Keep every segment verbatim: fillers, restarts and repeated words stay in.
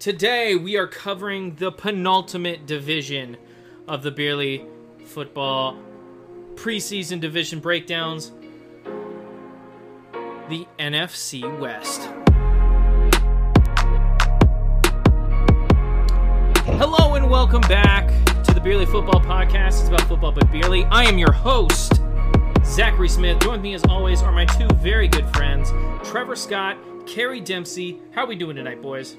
Today we are covering the penultimate division of the Beerly Football preseason division breakdowns, the N F C West. Hello and welcome back to the Beerly Football Podcast. It's about football, but Beerly. I am your host, Zachary Smith. Joining me as always are my two very good friends, Trevor Scott, Kerry Dempsey. How are we doing tonight, boys?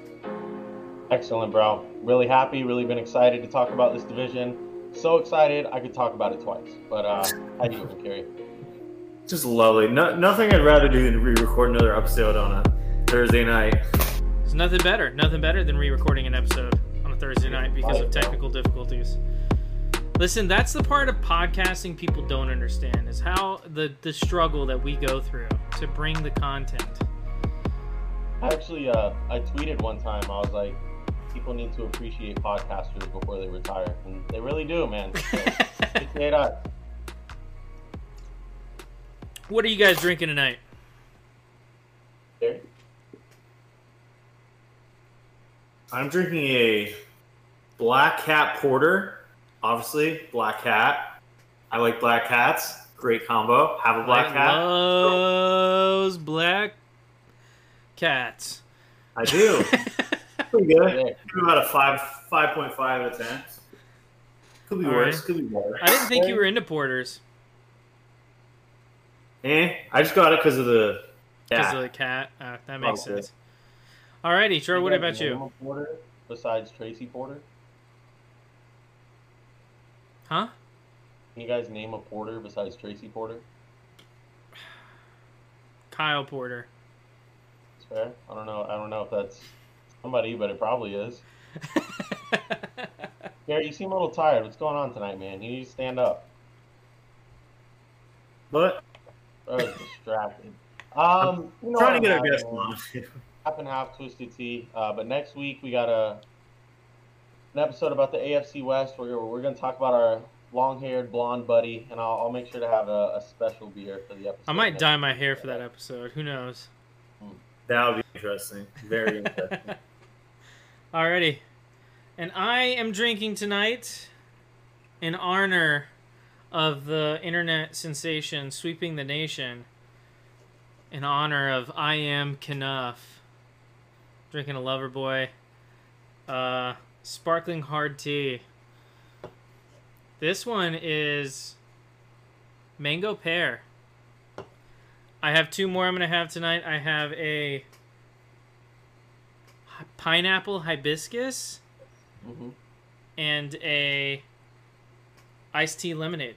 Excellent, bro. Really happy, really been excited to talk about this division. So excited, I could talk about it twice. But uh, how do you doing, Kerry? Just lovely. No, nothing I'd rather do than re-record another episode on a Thursday night. It's nothing better. Nothing better than re-recording an episode on a Thursday night because of technical difficulties. Listen, that's the part of podcasting people don't understand, is how the, the struggle that we go through to bring the content. Actually, uh, I tweeted one time, I was like, people need to appreciate podcasters before they retire. And they really do, man. So, appreciate us. What are you guys drinking tonight? There. I'm drinking a Black Cat Porter. Obviously, Black Cat. I like black cats. Great combo. Have a black I cat. Loves black cats. I do. Pretty good. About a five, five point five out of ten. Could be All worse. Right. Could be better. I didn't think you were into porters. Eh, I just got it because of the cat. Because of the cat. Oh, that makes Probably. sense. Alrighty, Trevor. What about you? Porter besides Tracy Porter. Huh? Can you guys name a porter besides Tracy Porter? Kyle Porter. That's fair. I don't know. I don't know if that's somebody, but it probably is. Yeah, you seem a little tired. What's going on tonight, man? You need to stand up. But I was distracted. Um, you know, trying to get our guest on. Half and half, twisted tea. Uh, but next week we got a an episode about the A F C West. We're we're gonna talk about our long-haired blonde buddy, and I'll, I'll make sure to have a, a special beer for the episode. I might dye my hair for that episode. Who knows? That would be interesting. Very interesting. Alrighty. And I am drinking tonight in honor of the internet sensation sweeping the nation, in honor of I Am Kenough. Drinking a Loverboy. Uh, sparkling hard tea. This one is mango pear. I have two more I'm going to have tonight. I have a pineapple hibiscus mm-hmm. and a iced tea lemonade.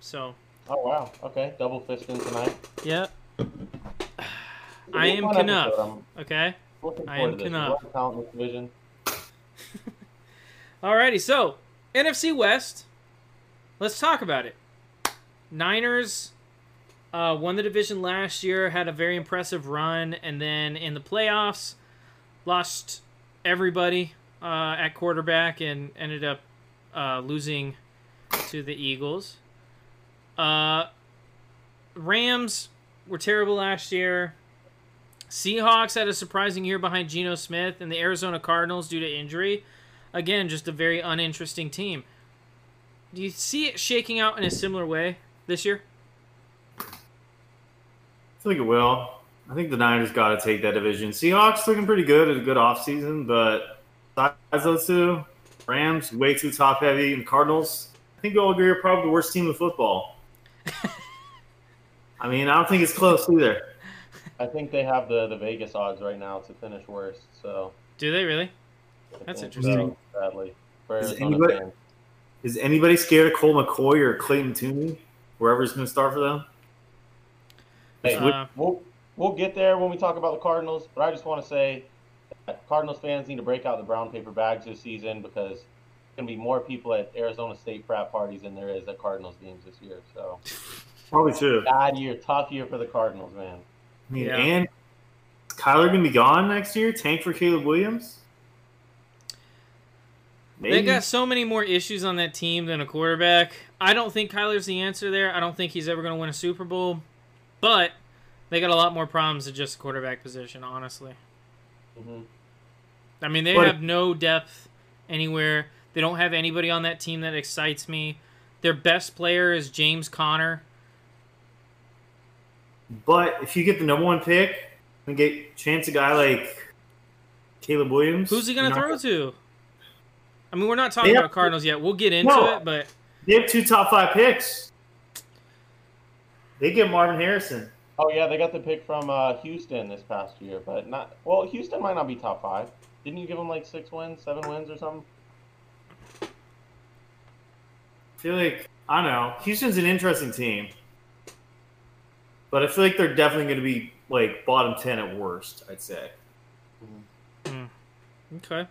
So. Oh, wow. Okay. Double fisting tonight. Yep. I am Kenough. Okay? I am Kenough. Alrighty. So, N F C West. Let's talk about it. Niners uh, won the division last year, had a very impressive run, and then in the playoffs, lost everybody uh, at quarterback and ended up uh, losing to the Eagles. Uh, Rams were terrible last year. Seahawks had a surprising year behind Geno Smith, and the Arizona Cardinals due to injury. Again, just a very uninteresting team. Do you see it shaking out in a similar way this year? I think it will. I think the Niners got to take that division. Seahawks looking pretty good. It was a good offseason, but besides those two, Rams, way too top-heavy, and Cardinals, I think we'll agree are probably the worst team in football. I mean, I don't think it's close either. I think they have the, the Vegas odds right now to finish worst. So do they really? That's interesting. So, sadly, is anybody, is anybody scared of Cole McCoy or Clayton Tooney, wherever's going to start for them? Hey, uh, we'll, we'll get there when we talk about the Cardinals, but I just want to say that Cardinals fans need to break out the brown paper bags this season because there's going to be more people at Arizona State frat parties than there is at Cardinals games this year. So probably true. Bad year, tough year for the Cardinals, man. I mean, yeah. And is Kyler going to be gone next year? Tank for Caleb Williams? Maybe. They got so many more issues on that team than a quarterback. I don't think Kyler's the answer there. I don't think he's ever going to win a Super Bowl. But they got a lot more problems than just the quarterback position, honestly. Mm-hmm. I mean, they but, have no depth anywhere. They don't have anybody on that team that excites me. Their best player is James Conner. But if you get the number one pick and get chance a guy like Caleb Williams, who's he going to throw to? I mean, we're not talking have, about Cardinals yet. We'll get into no, it, but they have two top five picks. They get Marvin Harrison. Oh yeah, they got the pick from uh, Houston this past year, but not well. Houston might not be top five. Didn't you give them like six wins, seven wins, or something? I feel like I don't know. Houston's an interesting team, but I feel like they're definitely going to be like bottom ten at worst. I'd say. Mm-hmm. Okay.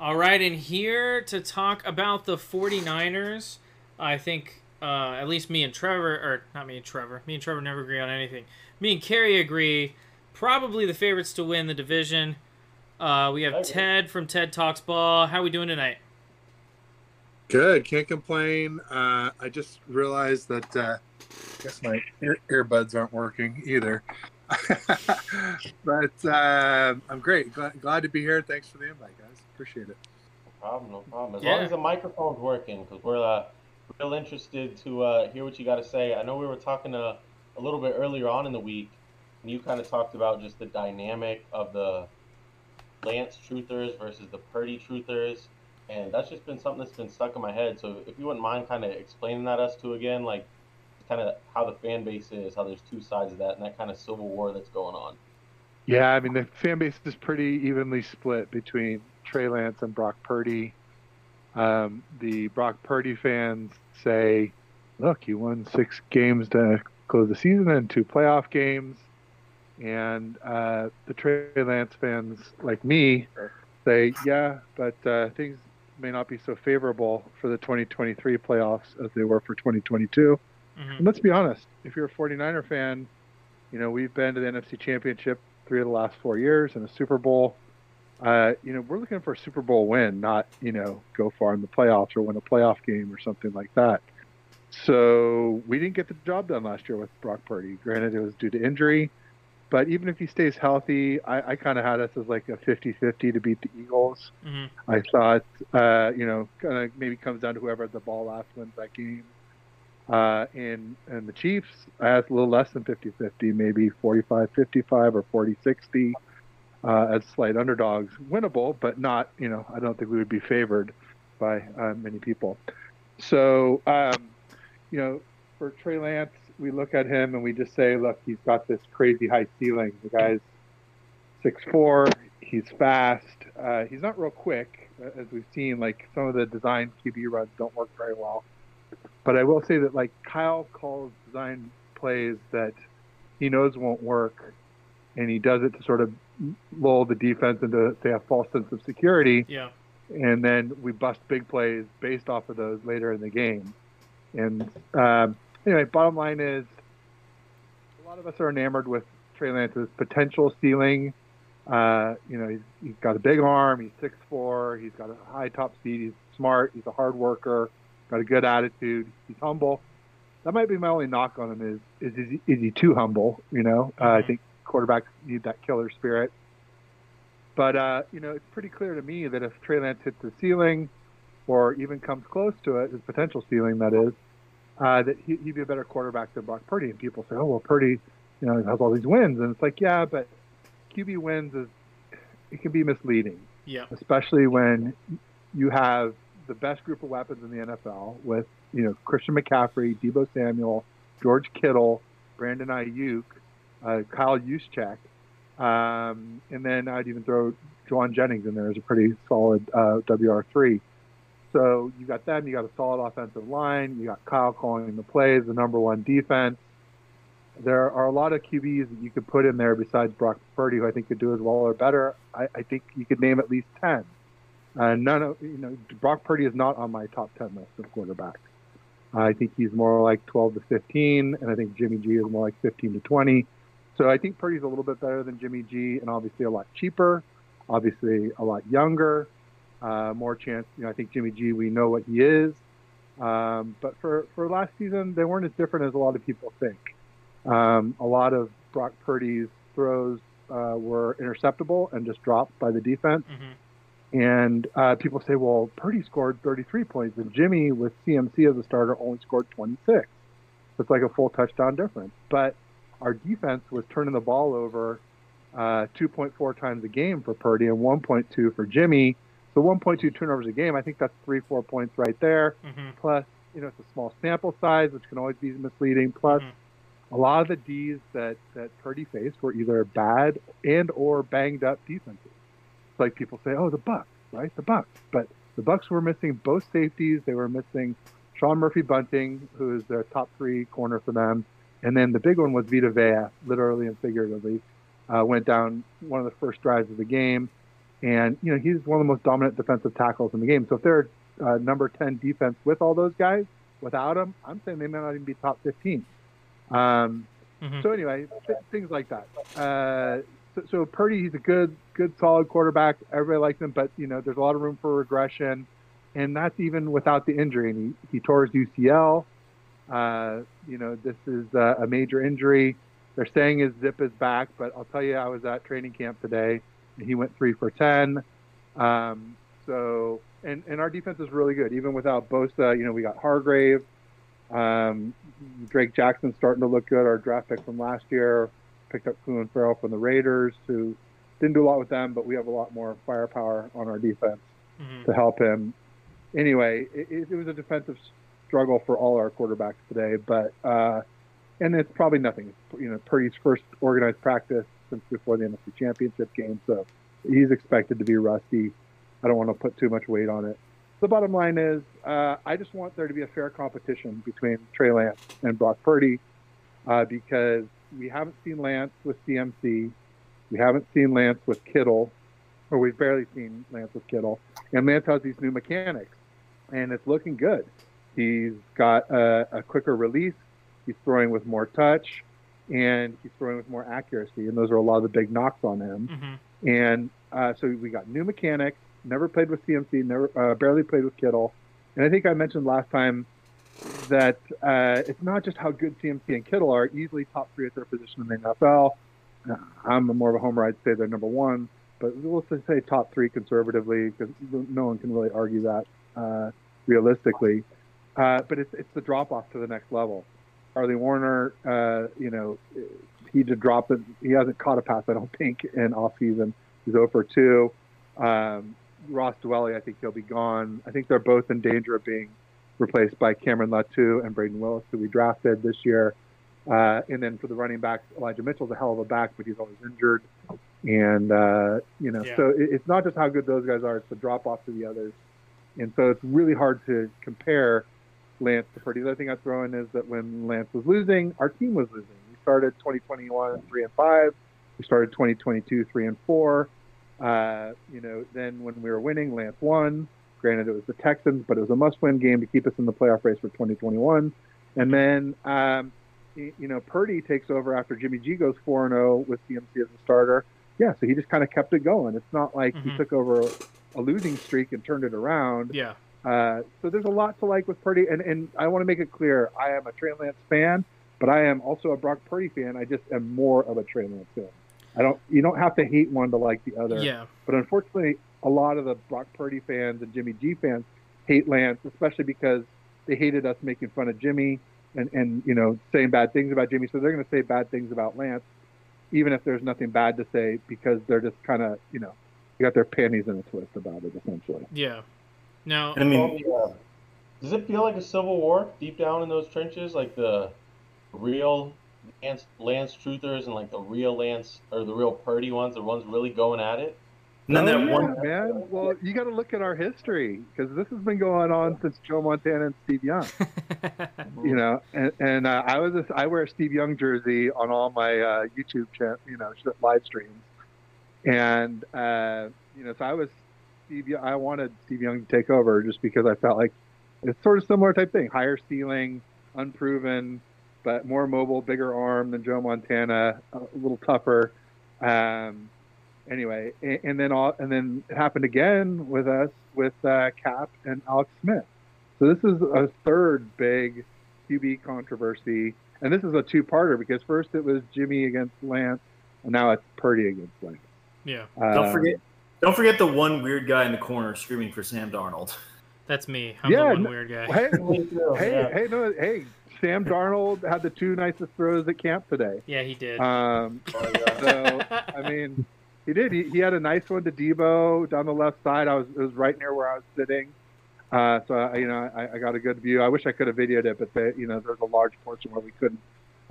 All right, and here to talk about the 49ers, I think uh, at least me and Trevor, or not me and Trevor, me and Trevor never agree on anything. Me and Kerry agree, probably the favorites to win the division. Uh, we have Ted from Ted Talks Ball. How are we doing tonight? Good, can't complain. Uh, I just realized that uh, I guess my ear- earbuds aren't working either. But uh, I'm great. Glad, glad to be here. Thanks for the invite, guys. Appreciate it. No problem. No problem. As yeah. long as the microphone's working, because we're uh, real interested to uh, hear what you got to say. I know we were talking a, a little bit earlier on in the week, and you kind of talked about just the dynamic of the Lance truthers versus the Purdy truthers, and that's just been something that's been stuck in my head. So if you wouldn't mind kind of explaining that us to again, like, kind of how the fan base is, how there's two sides of that, and that kind of civil war that's going on. Yeah, I mean, the fan base is pretty evenly split between Trey Lance and Brock Purdy. Um, the Brock Purdy fans say, look, you won six games to close the season and two playoff games. And uh, the Trey Lance fans, like me, say, yeah, but uh, things may not be so favorable for the twenty twenty-three playoffs as they were for twenty twenty-two. Mm-hmm. And let's be honest, if you're a 49er fan, you know, we've been to the N F C Championship three of the last four years and a Super Bowl. Uh, you know, we're looking for a Super Bowl win, not, you know, go far in the playoffs or win a playoff game or something like that. So we didn't get the job done last year with Brock Purdy. Granted, it was due to injury. But even if he stays healthy, I, I kind of had us as like a fifty-fifty to beat the Eagles. Mm-hmm. I thought, uh, you know, kind of maybe comes down to whoever had the ball last wins that game. Uh, and, and the Chiefs, I had a little less than fifty-fifty, maybe forty-five fifty-five or forty sixty uh, as slight underdogs. Winnable, but not, you know, I don't think we would be favored by uh, many people. So, um, you know, for Trey Lance, we look at him and we just say, look, he's got this crazy high ceiling. The guy's six four, he's fast. Uh, he's not real quick, as we've seen. Like, some of the design Q B runs don't work very well. But I will say that, like, Kyle calls design plays that he knows won't work, and he does it to sort of lull the defense into, say, a false sense of security. Yeah. And then we bust big plays based off of those later in the game. And um, anyway, bottom line is a lot of us are enamored with Trey Lance's potential ceiling. Uh, you know, he's, he's got a big arm. He's six four. He's got a high top speed. He's smart. He's a hard worker. Got a good attitude. He's humble. That might be my only knock on him is is, is, he, is he too humble? You know, uh, I think quarterbacks need that killer spirit. But, uh, you know, it's pretty clear to me that if Trey Lance hits the ceiling or even comes close to it, his potential ceiling, that is, uh, that he, he'd be a better quarterback than Brock Purdy. And people say, oh, well, Purdy, you know, has all these wins. And it's like, yeah, but Q B wins, is it can be misleading. Yeah. Especially when you have the best group of weapons in the N F L with, you know, Christian McCaffrey, Deebo Samuel, George Kittle, Brandon Ayuk, uh, Kyle Juszczyk, um, and then I'd even throw Juwan Jennings in there as a pretty solid uh, W R three. So you got them, you got a solid offensive line, you got Kyle calling the plays, the number one defense. There are a lot of Q Bs that you could put in there besides Brock Purdy, who I think could do as well or better. I, I think you could name at least ten. Uh, none of you know Brock Purdy is not on my top ten list of quarterbacks. I think he's more like twelve to fifteen, and I think Jimmy G is more like fifteen to twenty. So I think Purdy's a little bit better than Jimmy G, and obviously a lot cheaper, obviously a lot younger, uh, more chance. You know, I think Jimmy G, we know what he is. Um, but for, for last season, they weren't as different as a lot of people think. Um, a lot of Brock Purdy's throws uh, were interceptable and just dropped by the defense. Mm-hmm. And uh, people say, well, Purdy scored thirty-three points, and Jimmy, with C M C as a starter, only scored twenty-six. It's like a full touchdown difference. But our defense was turning the ball over uh, two point four times a game for Purdy and one point two for Jimmy. So one point two turnovers a game, I think that's three, four points right there. Mm-hmm. Plus, you know, it's a small sample size, which can always be misleading. Plus, mm-hmm. a lot of the Ds that, that Purdy faced were either bad and or banged-up defenses. Like people say, oh, the Bucs, right? The Bucs. But the Bucs were missing both safeties. They were missing Sean Murphy Bunting, who is their top three corner for them. And then the big one was Vita Vea, literally and figuratively, uh, went down one of the first drives of the game. And, you know, he's one of the most dominant defensive tackles in the game. So if they're uh, number ten defense with all those guys, without them, I'm saying they may not even be top fifteen. Um, mm-hmm. So anyway, th- things like that. Uh, so, so Purdy, he's a good, good, solid quarterback. Everybody likes him, but, you know, there's a lot of room for regression, and that's even without the injury. And he, he tore his U C L. Uh, you know, this is uh, a major injury. They're saying his zip is back, but I'll tell you, I was at training camp today, and he went three for ten. Um, so, and, and our defense is really good. Even without Bosa, you know, we got Hargrave. Um, Drake Jackson's starting to look good. Our draft pick from last year picked up Clelin Ferrell from the Raiders, who didn't do a lot with them, but we have a lot more firepower on our defense mm-hmm. to help him. Anyway, it, it was a defensive struggle for all our quarterbacks today, but uh, and it's probably nothing. It's, you know, Purdy's first organized practice since before the N F C Championship game, so he's expected to be rusty. I don't want to put too much weight on it. The bottom line is, uh, I just want there to be a fair competition between Trey Lance and Brock Purdy uh, because we haven't seen Lance with C M C. We haven't seen Lance with Kittle, or we've barely seen Lance with Kittle. And Lance has these new mechanics, and it's looking good. He's got a, a quicker release. He's throwing with more touch, and he's throwing with more accuracy. And those are a lot of the big knocks on him. Mm-hmm. And uh, so we got new mechanics, never played with C M C, never uh, barely played with Kittle. And I think I mentioned last time that uh, it's not just how good C M C and Kittle are, easily top three at their position in the N F L. I'm more of a homer. I'd say they're number one, but we'll say top three conservatively because no one can really argue that uh, realistically. Uh, but it's it's the drop-off to the next level. Charlie Warner, uh, you know, he did drop it. He hasn't caught a pass, I don't think, in offseason. He's zero for two. Um, Ross Dwelly, I think he'll be gone. I think they're both in danger of being replaced by Cameron Latu and Braden Willis, who we drafted this year. Uh, and then for the running backs, Elijah Mitchell's a hell of a back, but he's always injured. And, uh, you know, yeah. so it, it's not just how good those guys are, it's the drop-off to the others. And so it's really hard to compare Lance to Purdy. The other thing I'd throw in is that when Lance was losing, our team was losing. We started twenty twenty-one three and five. We started twenty twenty-two three and four. Uh, you know, then when we were winning, Lance won. Granted, it was the Texans, but it was a must-win game to keep us in the playoff race for twenty twenty-one. And then... Um, you know, Purdy takes over after Jimmy G goes four and oh with C M C as a starter. Yeah, so he just kind of kept it going. It's not like mm-hmm. he took over a, a losing streak and turned it around. Yeah. Uh, so there's a lot to like with Purdy, and, and I want to make it clear, I am a Trey Lance fan, but I am also a Brock Purdy fan. I just am more of a Trey Lance fan. I don't. You don't have to hate one to like the other. Yeah. But unfortunately, a lot of the Brock Purdy fans and Jimmy G fans hate Lance, especially because they hated us making fun of Jimmy. And, and, you know, saying bad things about Jimmy. So they're going to say bad things about Lance, even if there's nothing bad to say, because they're just kind of, you know, they got their panties in a twist about it, essentially. Yeah. Now, I mean, oh, yeah. Does it feel like a civil war deep down in those trenches? Like the real Lance, Lance truthers and like the real Lance or the real Purdy ones, the ones really going at it? And then oh, that yeah, one man. Well, you got to look at our history because this has been going on since Joe Montana and Steve Young. You know, and, and uh, I was a, I wear a Steve Young jersey on all my uh, YouTube cha- you know live streams, and uh, you know, so I was Steve. I wanted Steve Young to take over just because I felt like it's sort of similar type thing, higher ceiling, unproven, but more mobile, bigger arm than Joe Montana, a little tougher. Um, Anyway, and then all, and then it happened again with us with uh, Cap and Alex Smith. So this is a third big Q B controversy, and this is a two-parter because first it was Jimmy against Lance, and now it's Purdy against Lance. Yeah, uh, don't forget, don't forget the one weird guy in the corner screaming for Sam Darnold. That's me. I'm yeah, the one no, weird guy. Hey, hey, yeah. hey, no, hey. Sam Darnold had the two nicest throws at camp today. Yeah, he did. Um, oh, yeah. So I mean. He did. He, he had a nice one to Debo down the left side. I was it was right near where I was sitting, uh, so I, you know I, I got a good view. I wish I could have videoed it, but they, you know there's a large portion where we couldn't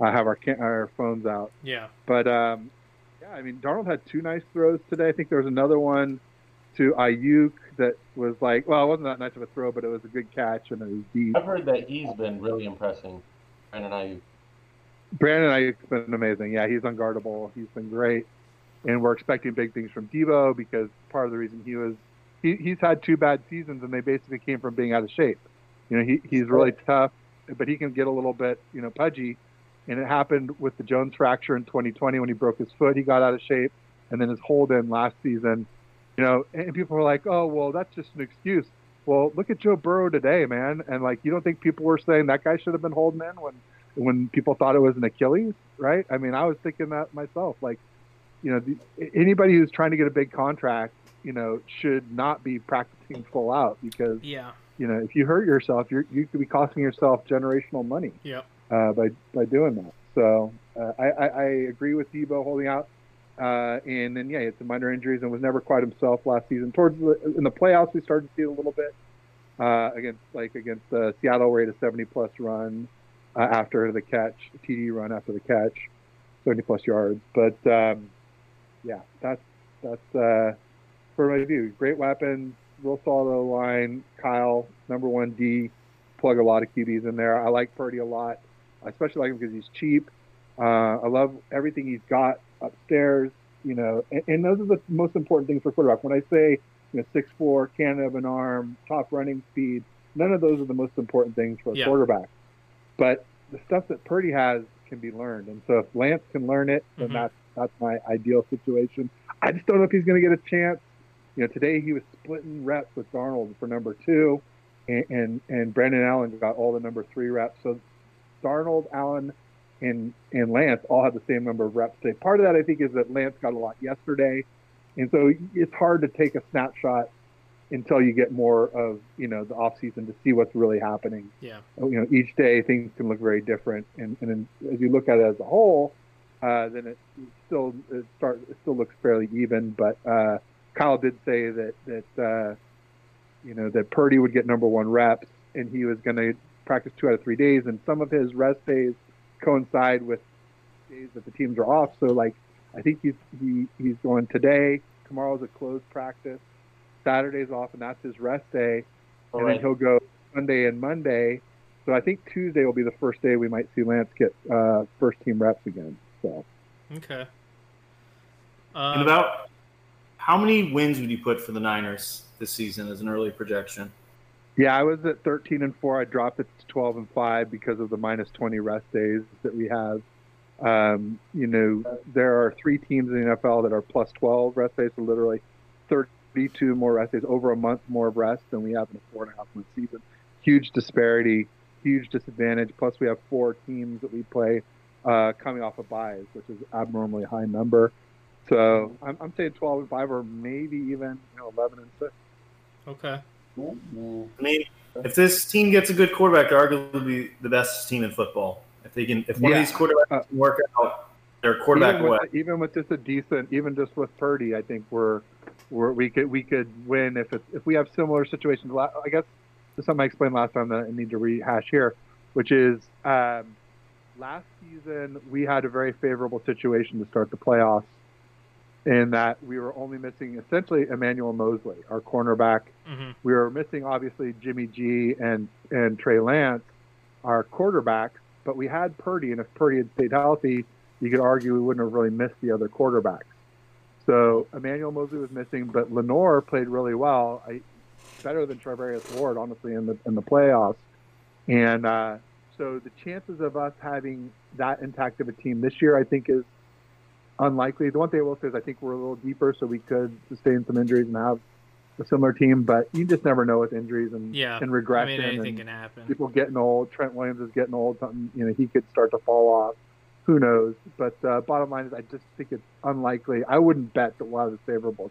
uh, have our our phones out. Yeah. But um, yeah, I mean Darnold had two nice throws today. I think there was another one to Ayuk that was like, well, it wasn't that nice of a throw, but it was a good catch and it was deep. I've heard that he's been really impressing, Brandon Ayuk. Brandon Ayuk's been amazing. Yeah, he's unguardable. He's been great. And we're expecting big things from Debo because part of the reason he was he, – he's had two bad seasons, and they basically came from being out of shape. You know, he, he's really tough, but he can get a little bit, you know, pudgy. And it happened with the Jones fracture in twenty twenty when he broke his foot. He got out of shape, and then his hold-in last season. You know, and people were like, oh, well, that's just an excuse. Well, look at Joe Burrow today, man. And, like, you don't think people were saying that guy should have been holding in when, when people thought it was an Achilles, right? I mean, I was thinking that myself, like – you know, the, anybody who's trying to get a big contract, you know, should not be practicing full out because, yeah. you know, if you hurt yourself, you're, you could be costing yourself generational money yep. uh, by by doing that. So uh, I, I, I agree with Debo holding out. Uh, and then, yeah, he had some minor injuries and was never quite himself last season. Towards the, in the playoffs, we started to see it a little bit uh, against, like, against uh, Seattle, where he had a seventy-plus run uh, after the catch, T D run after the catch, seventy-plus yards. But, um yeah, that's that's uh, for my view. Great weapons, real solid line. Kyle, number one D, plug a lot of Q Bs in there. I like Purdy a lot. I especially like him because he's cheap. Uh, I love everything he's got upstairs. You know, and, and those are the most important things for quarterback. When I say you know six four, cannon of an arm, top running speed, none of those are the most important things for a yeah. quarterback. But the stuff that Purdy has can be learned, and so if Lance can learn it, then mm-hmm. that's. That's my ideal situation. I just don't know if he's going to get a chance. You know, today he was splitting reps with Darnold for number two, and and, and Brandon Allen got all the number three reps. So Darnold, Allen, and and Lance all had the same number of reps today. Part of that, I think, is that Lance got a lot yesterday, and so it's hard to take a snapshot until you get more of, you know, the offseason to see what's really happening. Yeah. You know, each day things can look very different, and, and then as you look at it as a whole – Uh, then it still it start it still looks fairly even, but uh, Kyle did say that that uh, you know that Purdy would get number one reps, and he was going to practice two out of three days, and some of his rest days coincide with days that the teams are off. So like I think he's he, he's going today, tomorrow's a closed practice, Saturday's off, and that's his rest day, All and right. then he'll go Sunday and Monday. So I think Tuesday will be the first day we might see Lance get uh, first team reps again. So. Okay. Um, and about how many wins would you put for the Niners this season as an early projection? Yeah, I was at thirteen and four. I dropped it to twelve and five because of the minus twenty rest days that we have. Um, you know, there are three teams in the N F L that are plus twelve rest days, so literally thirty-two more rest days, over a month more of rest than we have in a four and a half month season. Huge disparity, huge disadvantage. Plus, we have four teams that we play. Uh, coming off of buys, which is abnormally high number. So I'm, I'm saying twelve and five, or maybe even you know eleven and six. Okay. I mean, if this team gets a good quarterback, they're arguably the best team in football. If they can, if one yeah. of these quarterbacks uh, can work out Their quarterback even with, away. Even with just a decent, even just with Purdy, I think we're, we're we could we could win if it's, if we have similar situations. I guess there's something I explained last time that I need to rehash here, which is um, last season we had a very favorable situation to start the playoffs, in that we were only missing essentially Emmanuel Mosley, our cornerback. Mm-hmm. We were missing obviously Jimmy G and and Trey Lance, our quarterbacks, but we had Purdy, and if Purdy had stayed healthy, you could argue we wouldn't have really missed the other quarterbacks. So Emmanuel Mosley was missing, but Lenore played really well, I, better than Trevarius Ward, honestly, in the in the playoffs. And uh, so the chances of us having that intact of a team this year, I think, is unlikely. The one thing I will say is I think we're a little deeper, so we could sustain some injuries and have a similar team, but you just never know with injuries and, yeah, and regression. I mean, anything can happen. People getting old. Trent Williams is getting old. Something, you know, he could start to fall off. Who knows? But uh, bottom line is I just think it's unlikely. I wouldn't bet that we'll have a favorable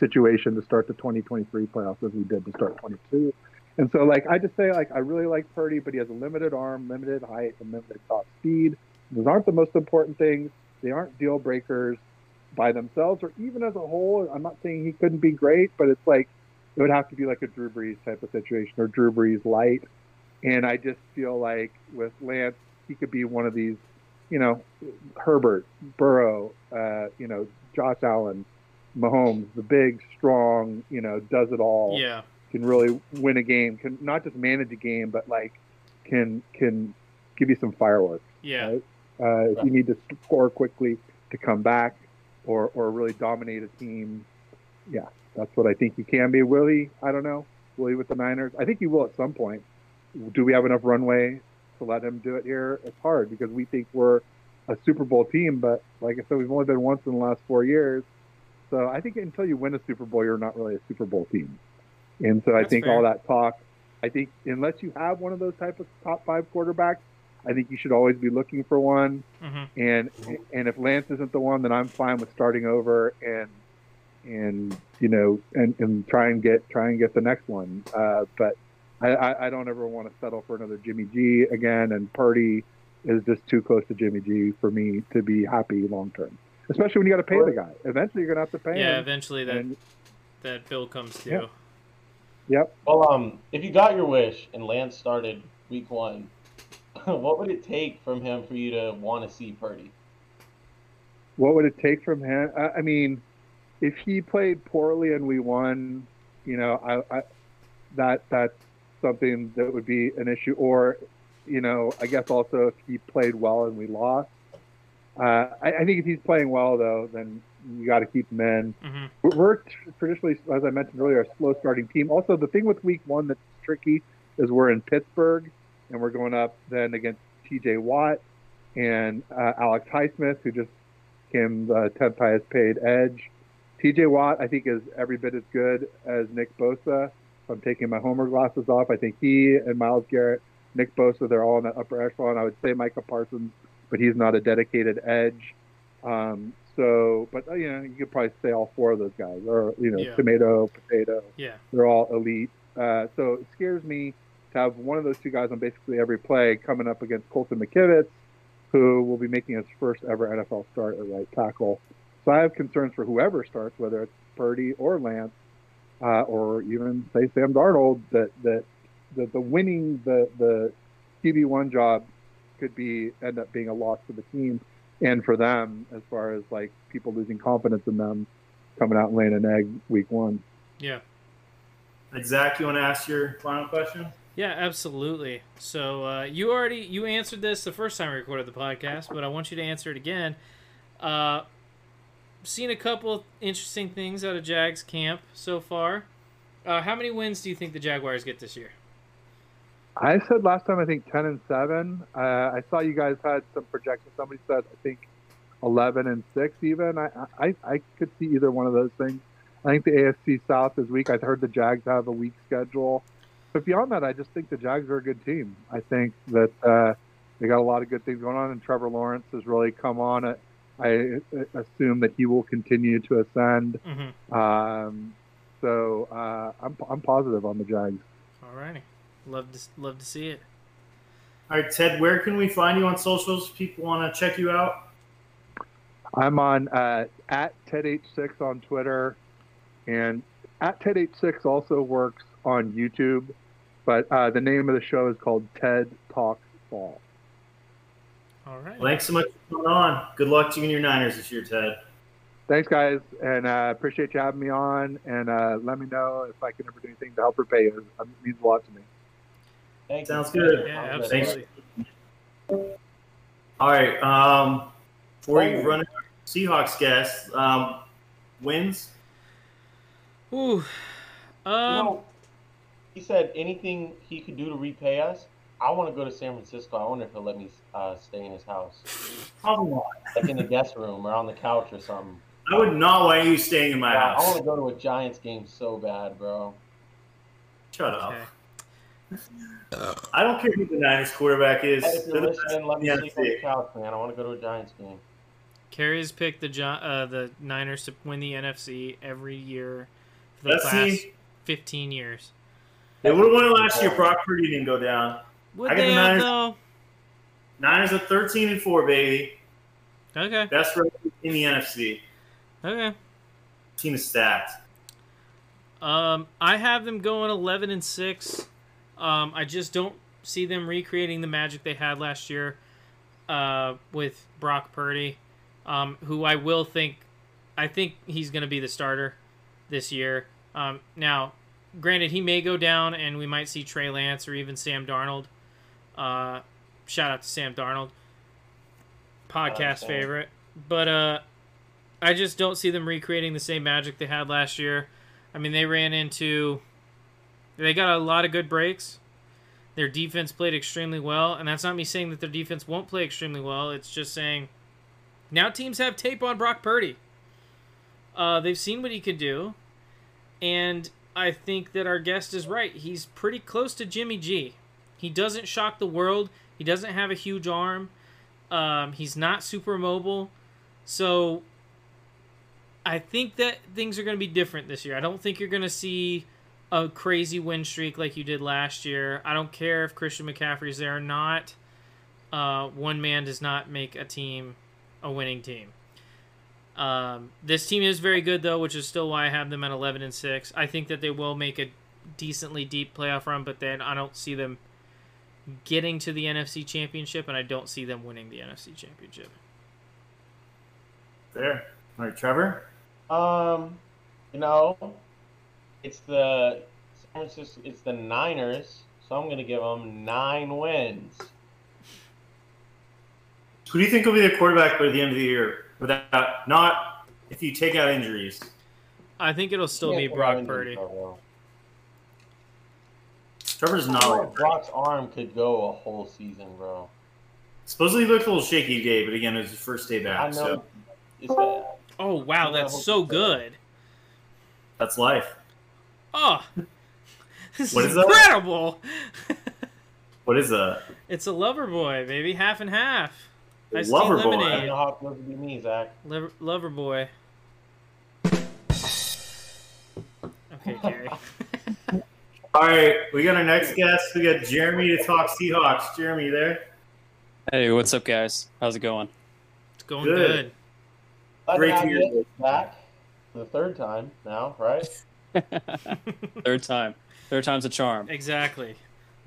situation to start the twenty twenty-three playoffs as we did to start twenty-two. And so, like, I just say, like, I really like Purdy, but he has a limited arm, limited height, and limited top speed. Those aren't the most important things. They aren't deal breakers by themselves or even as a whole. I'm not saying he couldn't be great, but it's like it would have to be like a Drew Brees type of situation or Drew Brees light. And I just feel like with Lance, he could be one of these, you know, Herbert, Burrow, uh, you know, Josh Allen, Mahomes, the big, strong, you know, does it all. Yeah. Can really win a game, can not just manage a game, but like can can give you some fireworks. Yeah. Right? Uh, if you need to score quickly to come back or, or really dominate a team, yeah, that's what I think he can be. Will he? I don't know. Will he with the Niners? I think he will at some point. Do we have enough runway to let him do it here? It's hard because we think we're a Super Bowl team, but like I said, we've only been once in the last four years. So I think until you win a Super Bowl, you're not really a Super Bowl team. And so that's I think fair. All that talk, I think unless you have one of those type of top five quarterbacks, I think you should always be looking for one. Mm-hmm. And and if Lance isn't the one, then I'm fine with starting over and and you know and, and try and get try and get the next one. Uh, but I, I don't ever want to settle for another Jimmy G again, and Purdy is just too close to Jimmy G for me to be happy long term. Especially when you got to pay the guy. Eventually you're gonna have to pay yeah, him. Yeah, eventually that and, that bill comes due. Yeah. Yep. Well, um if you got your wish and Lance started week one, what would it take from him for you to want to see Purdy? What would it take from him? I, I mean, if he played poorly and we won, you know, I, I that that's something that would be an issue. Or, you know, I guess also if he played well and we lost. Uh, I, I think if he's playing well, though, then you got to keep him in. Mm-hmm. We're, we're traditionally, as I mentioned earlier, a slow starting team. Also, the thing with week one that's tricky is we're in Pittsburgh. And we're going up then against T J Watt and uh, Alex Highsmith, who just became the tenth highest paid edge. T J Watt, I think, is every bit as good as Nick Bosa. If I'm taking my Homer glasses off, I think he and Myles Garrett, Nick Bosa, they're all in that upper echelon. I would say Micah Parsons, but he's not a dedicated edge. Um, so, but, you know, you could probably say all four of those guys or, you know, yeah. tomato, potato. Yeah. They're all elite. Uh, so it scares me to have one of those two guys on basically every play coming up against Colton McKivitz, who will be making his first ever N F L start at right tackle. So I have concerns for whoever starts, whether it's Purdy or Lance, uh, or even say Sam Darnold, that that, that the winning the the Q B one job could be end up being a loss for the team and for them, as far as like people losing confidence in them coming out and laying an egg week one. Yeah. Zach, you want to ask your final question? Yeah, absolutely. So uh, you already you answered this the first time we recorded the podcast, but I want you to answer it again. Uh, seen a couple interesting things out of Jags camp so far. Uh, how many wins do you think the Jaguars get this year? I said last time I think ten and seven. Uh, I saw you guys had some projections. Somebody said I think eleven and six. Even I, I I could see either one of those things. I think the A F C South is weak. I've heard the Jags have a weak schedule. But beyond that, I just think the Jags are a good team. I think that uh, they got a lot of good things going on, and Trevor Lawrence has really come on. I, I assume that he will continue to ascend. Mm-hmm. Um, so uh, I'm I'm positive on the Jags. All righty, love to love to see it. All right, Ted, where can we find you on socials? People want to check you out. I'm on uh, at Ted H six on Twitter, and at Ted H six also works on YouTube, but uh, the name of the show is called Ted Talks Ball. All right. Well, thanks so much for coming on. Good luck to you and your Niners this year, Ted. Thanks, guys, and I uh, appreciate you having me on, and uh, let me know if I can ever do anything to help repay you. It means a lot to me. Thanks. Sounds good. Yeah, Sounds absolutely. Good. All right. Um, before oh. you run out of Seahawks guests, um, wins? Ooh. Um, no. He said anything he could do to repay us. I want to go to San Francisco. I wonder if he'll let me uh, stay in his house. Probably not. Like in the guest room or on the couch or something. I would not want you staying in my yeah, house. I want to go to a Giants game so bad, bro. Shut okay. up. I don't care who the Niners quarterback is. Hey, if you're listening, let me sleep on the couch, man. I want to go to a Giants game. Kerry's picked the uh, the Niners to win the N F C every year for the last fifteen years. They would have won it last year. Brock Purdy didn't go down. Would I they have, though? Niners are thirteen and four, baby. Okay. Best record in the N F C. Okay. Team is stacked. Um, I have them going eleven and six. Um, I just don't see them recreating the magic they had last year uh, with Brock Purdy, um, who I will think – I think he's going to be the starter this year. Um, now, granted, he may go down, and we might see Trey Lance or even Sam Darnold. Uh, shout out to Sam Darnold, podcast favorite. But uh, I just don't see them recreating the same magic they had last year. I mean, they ran into – they got a lot of good breaks. Their defense played extremely well, and that's not me saying that their defense won't play extremely well. It's just saying now teams have tape on Brock Purdy. Uh, they've seen what he could do, and I think that our guest is right. He's pretty close to Jimmy G. He doesn't shock the world. He doesn't have a huge arm. Um, he's not super mobile. So I think that things are going to be different this year. I don't think you're going to see a crazy win streak like you did last year. I don't care if Christian McCaffrey's there or not. Uh, one man does not make a team a winning team. Um, this team is very good, though, which is still why I have them at eleven and six. I think that they will make a decently deep playoff run, but then I don't see them getting to the N F C Championship, and I don't see them winning the N F C Championship. There. All right, Trevor? Um, you know... It's the it's the Niners, so I'm going to give them nine wins. Who do you think will be their quarterback by the end of the year? Without not if you take out injuries. I think it'll still yeah, be Brock Purdy. Trevor's not. Oh, Brock's arm could go a whole season, bro. Supposedly he looked a little shaky today, but again, it was his first day back. I know. So. It's bad. Oh wow, that's so good. That's life. Oh, this what is, is incredible. What is that? It's a Loverboy, baby. Half and half. Nice Loverboy. I don't know how close you mean, Zach. Lover, Loverboy. Okay, Jerry. All right, we got our next guest. We got Jeremy to talk Seahawks. Jeremy, there? Hey, what's up, guys? How's it going? It's going good. good. Great to hear you back for the third time now, right? Third time. Third time's a charm. Exactly.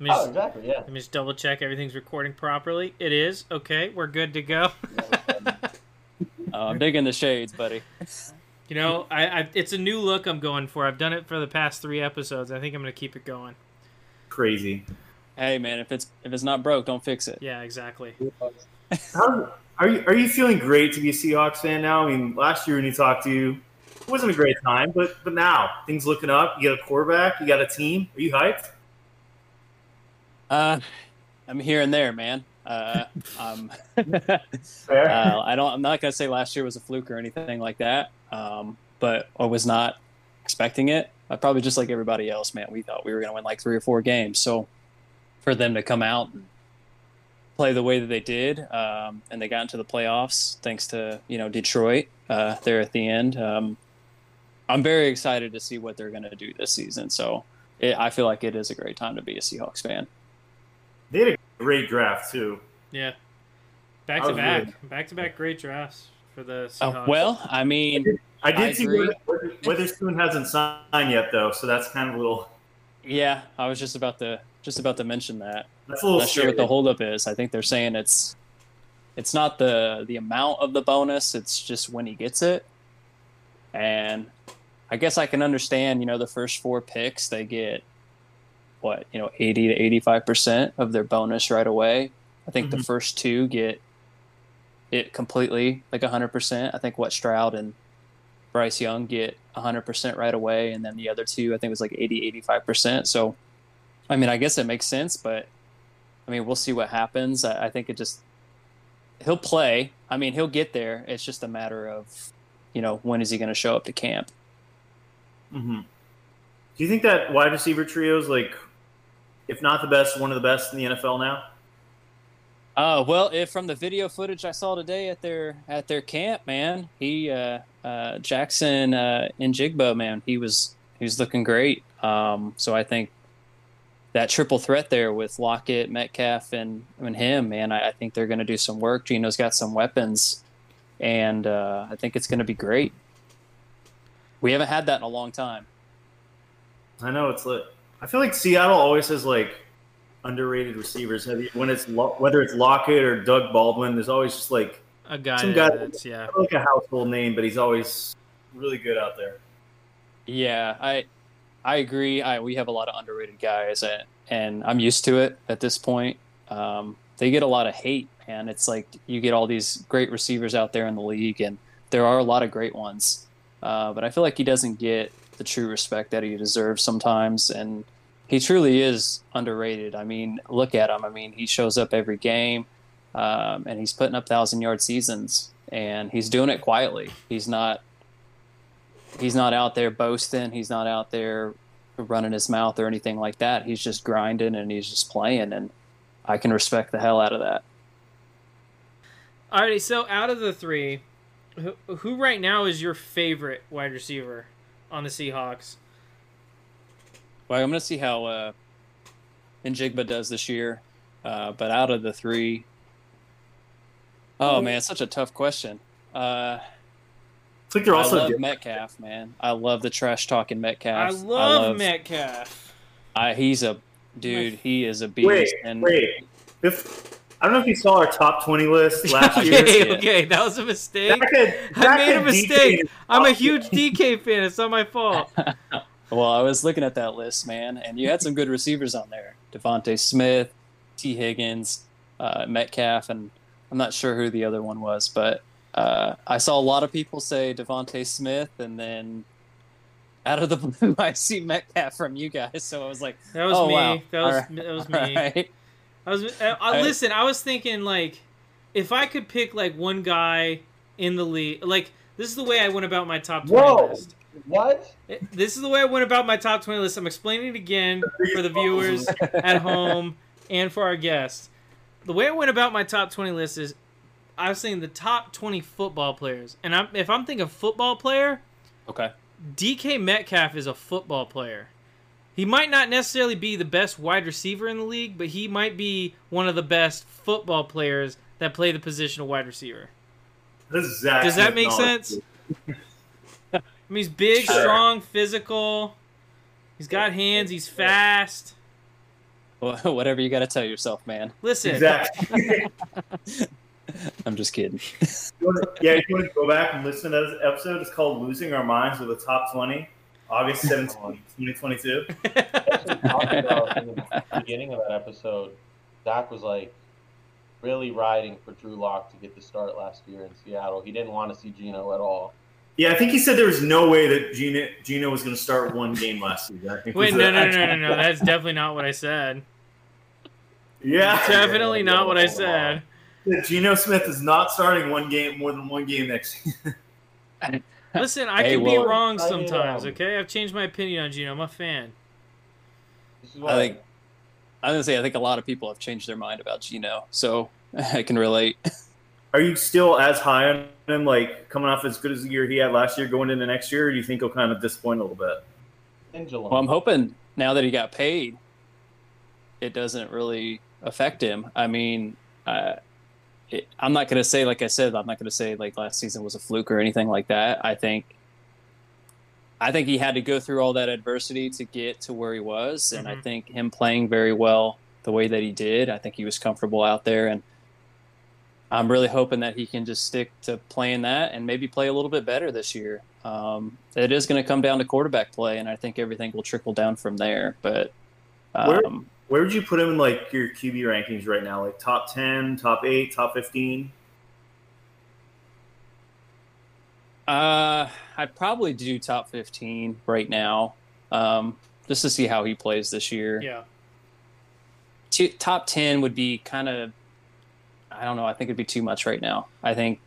Let me just, oh, exactly, yeah. Let me just double check everything's recording properly. It is. Okay, we're good to go. Oh, I'm digging the shades, buddy. You know, I, I it's a new look I'm going for. I've done it for the past three episodes. I think I'm going to keep it going. Crazy. Hey, man, if it's if it's not broke, don't fix it. Yeah, exactly. How, are you are you feeling great to be a Seahawks fan now? I mean, last year when you talked to you, it wasn't a great time, but but now things looking up. You got a quarterback, you got a team. Are you hyped? Uh, I'm here and there, man. Uh, um, uh, I don't. I'm not gonna say last year was a fluke or anything like that. Um, but I was not expecting it. I probably just like everybody else, man. We thought we were gonna win like three or four games. So for them to come out and play the way that they did, um, and they got into the playoffs thanks to you know Detroit uh, there at the end. Um, I'm very excited to see what they're going to do this season. So it, I feel like it is a great time to be a Seahawks fan. They had a great draft, too. Yeah. Back-to-back. Back-to-back great drafts for the Seahawks. Uh, well, I mean, I did, I did I see Wither, Witherspoon hasn't signed yet, though, so that's kind of a little. Yeah, I was just about to just about to mention that. That's a little. I'm not sure what the holdup is. I think they're saying it's it's not the the amount of the bonus; it's just when he gets it. And I guess I can understand, you know, the first four picks, they get what, you know, eighty to eighty-five percent of their bonus right away. I think mm-hmm. the first two get it completely, like one hundred percent. I think what Stroud and Bryce Young get one hundred percent right away. And then the other two, I think it was like eighty, eighty-five percent. So, I mean, I guess it makes sense, but I mean, we'll see what happens. I, I think it just, he'll play. I mean, he'll get there. It's just a matter of, you know, when is he going to show up to camp? Mm-hmm. Do you think that wide receiver trio is like, if not the best, one of the best in the N F L now? Uh, well, if from the video footage I saw today at their at their camp, man, he uh, uh, Jackson uh, Njigba, man, he was he was looking great. Um, so I think that triple threat there with Lockett, Metcalf, and and him, man, I, I think they're going to do some work. Geno's got some weapons, and uh, I think it's going to be great. We haven't had that in a long time. I know, it's lit. I feel like Seattle always has like underrated receivers. When it's lo- whether it's Lockett or Doug Baldwin, there's always just like a guy, some guy that's yeah, like a household name, but he's always really good out there. Yeah, I I agree. I we have a lot of underrated guys, and, and I'm used to it at this point. Um, they get a lot of hate, man. It's like you get all these great receivers out there in the league, and there are a lot of great ones. Uh, but I feel like he doesn't get the true respect that he deserves sometimes, and he truly is underrated. I mean, look at him. I mean, he shows up every game, um, and he's putting up thousand-yard seasons, and he's doing it quietly. He's not he's not out there boasting. He's not out there running his mouth or anything like that. He's just grinding, and he's just playing, and I can respect the hell out of that. Alrighty, so out of the three, Who, who right now is your favorite wide receiver on the Seahawks? Well, I'm going to see how uh, Njigba does this year. Uh, but out of the three, oh, man, it's such a tough question. Uh, I think they're also I love different. Metcalf, man. I love the trash-talking Metcalf. I love, I love Metcalf. I, he's a dude. He is a beast. Wait, and, wait. If- I don't know if you saw our top twenty list last year. Okay, okay. That was a mistake. That could, that I made a mistake. D K I'm a huge D K fan. It's not my fault. Well, I was looking at that list, man, and you had some good receivers on there. Devontae Smith, T. Higgins, uh, Metcalf, and I'm not sure who the other one was, but uh, I saw a lot of people say Devontae Smith, and then out of the blue, I see Metcalf from you guys. So I was like, that was oh, me. Wow. That was, right. that was me. Right. I was I, I, listen. I was thinking like, if I could pick like one guy in the league, like this is the way I went about my top twenty Whoa, list. What? This is the way I went about my top twenty list. I'm explaining it again for the viewers at home and for our guests. The way I went about my top twenty list is, I was saying the top twenty football players, and I'm, if I'm thinking football player, okay, D K Metcalf is a football player. He might not necessarily be the best wide receiver in the league, but he might be one of the best football players that play the position of wide receiver. Does that make sense? I mean, he's big, sure. strong, physical. He's got hands. He's fast. Well, whatever you got to tell yourself, man. Listen. Exactly. I'm just kidding. Yeah, if you want to go back and listen to this episode, it's called Losing Our Minds with the Top twenty. August seventeenth, twenty twenty-two Talking about in the beginning of that episode, Zach was like really riding for Drew Lock to get the start last year in Seattle. He didn't want to see Geno at all. Yeah, I think he said there was no way that Geno, Geno was going to start one game last year. Wait, no, no, no, no, no, no. That's definitely not what I said. Yeah. That's definitely yeah, not what I said. Geno Smith is not starting one game, more than one game next year. Listen, I hey, can well, be wrong sometimes, okay? I've changed my opinion on Geno. I'm a fan. I think I was gonna say I think a lot of people have changed their mind about Geno, so I can relate. Are you still as high on him, like coming off as good as the year he had last year, going into next year, or do you think he'll kind of disappoint a little bit? Well, I'm hoping now that he got paid, it doesn't really affect him. I mean, I, it, I'm not going to say, like I said, I'm not going to say like last season was a fluke or anything like that. I think, I think he had to go through all that adversity to get to where he was. And mm-hmm. I think him playing very well the way that he did, I think he was comfortable out there, and I'm really hoping that he can just stick to playing that and maybe play a little bit better this year. Um, it is going to come down to quarterback play, and I think everything will trickle down from there. But um, where, where would you put him in like your Q B rankings right now? Like top ten, top eight, top fifteen? Uh, I'd probably do top fifteen right now, um, just to see how he plays this year. Yeah. T- top ten would be kind of, I don't know. I think it'd be too much right now. I think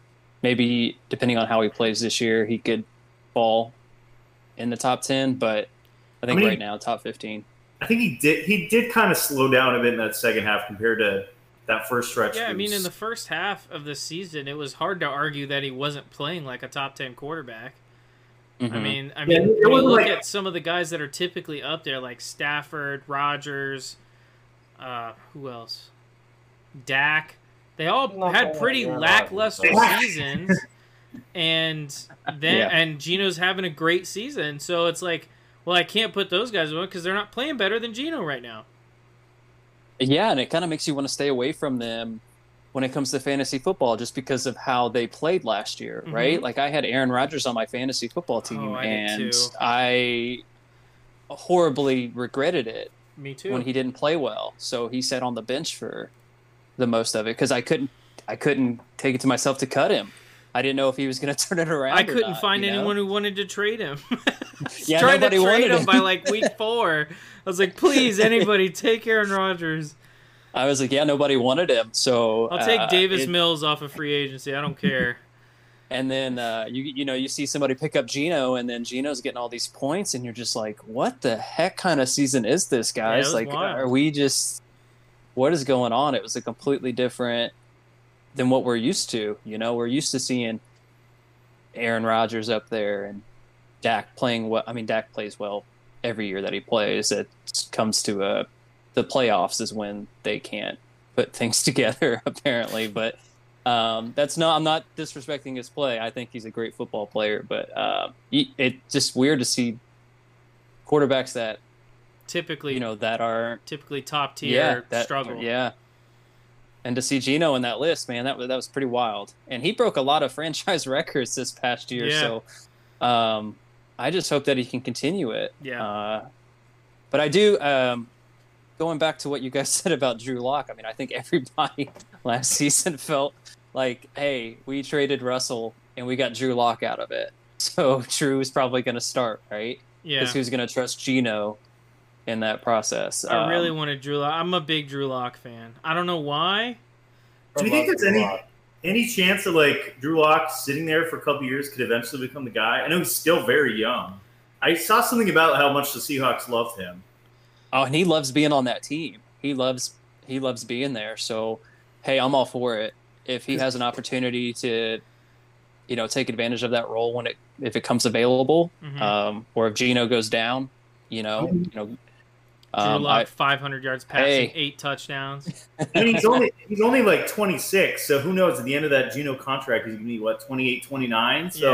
maybe depending on how he plays this year, he could fall in the top ten. But I think I mean, right now, top fifteen. I think he did. He did kind of slow down a bit in that second half compared to that first stretch. Yeah, was, I mean, in the first half of the season, it was hard to argue that he wasn't playing like a top ten quarterback. Mm-hmm. I mean, I mean, yeah, when you look like, at some of the guys that are typically up there, like Stafford, Rodgers, uh, who else? Dak. They all had pretty lackluster seasons, and then yeah. and Geno's having a great season. So it's like, well, I can't put those guys on because they're not playing better than Geno right now. Yeah, and it kind of makes you want to stay away from them when it comes to fantasy football, just because of how they played last year, mm-hmm. right? Like I had Aaron Rodgers on my fantasy football team, oh, I and I horribly regretted it. Me too. When he didn't play well, so he sat on the bench for the most of it because I couldn't I couldn't take it to myself to cut him. I didn't know if he was going to turn it around. I couldn't or not, find you know? anyone who wanted to trade him. yeah, tried nobody to trade wanted him by like week four. I was like, please, anybody take Aaron Rodgers. I was like, yeah, nobody wanted him. So I'll take uh, Davis it, Mills off of free agency. I don't care. And then uh, you you know you see somebody pick up Geno, and then Geno's getting all these points, and you're just like, what the heck kind of season is this, guys? Yeah, like, wild. Are we just? What is going on? It was a completely different than what we're used to. You know, we're used to seeing Aaron Rodgers up there and Dak playing well. I mean, Dak plays well every year that he plays. It comes to a, the playoffs is when they can't put things together, apparently. But um, that's not, I'm not disrespecting his play. I think he's a great football player, but uh, it's just weird to see quarterbacks that, typically, you know, that are typically top tier yeah, that, struggle. Yeah. And to see Geno in that list, man, that was, that was pretty wild. And he broke a lot of franchise records this past year. Yeah. So um, I just hope that he can continue it. Yeah. Uh, but I do, um, going back to what you guys said about Drew Lock. I mean, I think everybody last season felt like, hey, we traded Russell and we got Drew Lock out of it. So Drew is probably going to start, right? Yeah. Because who's going to trust Geno in that process? I um, really wanted Drew Lock. I'm a big Drew Lock fan. I don't know why. Do you think there's any Lock. any chance that like Drew Lock sitting there for a couple years could eventually become the guy? I know he's still very young. I saw something about how much the Seahawks love him. Oh, and he loves being on that team. He loves he loves being there. So, hey, I'm all for it. If he has an opportunity to, you know, take advantage of that role when it if it comes available, mm-hmm. um, or if Geno goes down, you know, you know. Drew um, Lock, five hundred yards passing, hey. eight touchdowns. I mean, he's only he's only like twenty-six, so who knows? At the end of that Geno contract, he's going to be, what, twenty-eight, twenty-nine? So,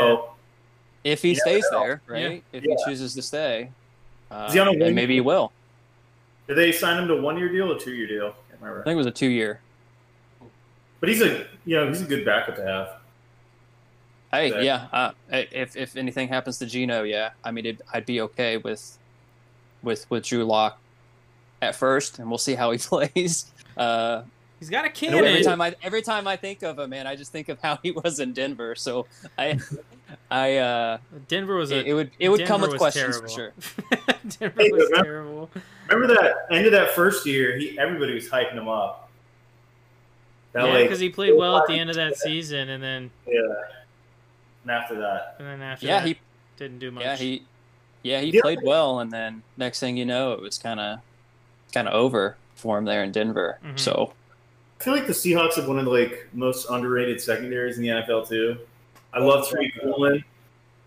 yeah. If he stays there, right? Yeah. If yeah. he chooses to stay, uh, and maybe he will. Did they sign him to a one-year deal or two-year deal? I can't remember. I think it was a two-year. But he's a you know he's a good backup to have. Hey, so. yeah. Uh, if if anything happens to Geno, yeah, I mean, it, I'd be okay with with with Drew Lock at first, and we'll see how he plays. Uh, he's got a cannon. Every time I every time I think of him, man, I just think of how he was in Denver. So I, I uh, Denver was it, a, it would it would Denver come with questions terrible. For sure. Denver hey, was remember, terrible. Remember that end of that first year, he everybody was hyping him up. That yeah, because like, he played well at the end of that season, and then yeah, and after that, and then after yeah, that, he didn't do much. Yeah, he yeah he yeah. played well, and then next thing you know, it was kind of. kind of over for him there in Denver. Mm-hmm. So I feel like the Seahawks have one of the like most underrated secondaries in the N F L too. I love Tariq Woolen,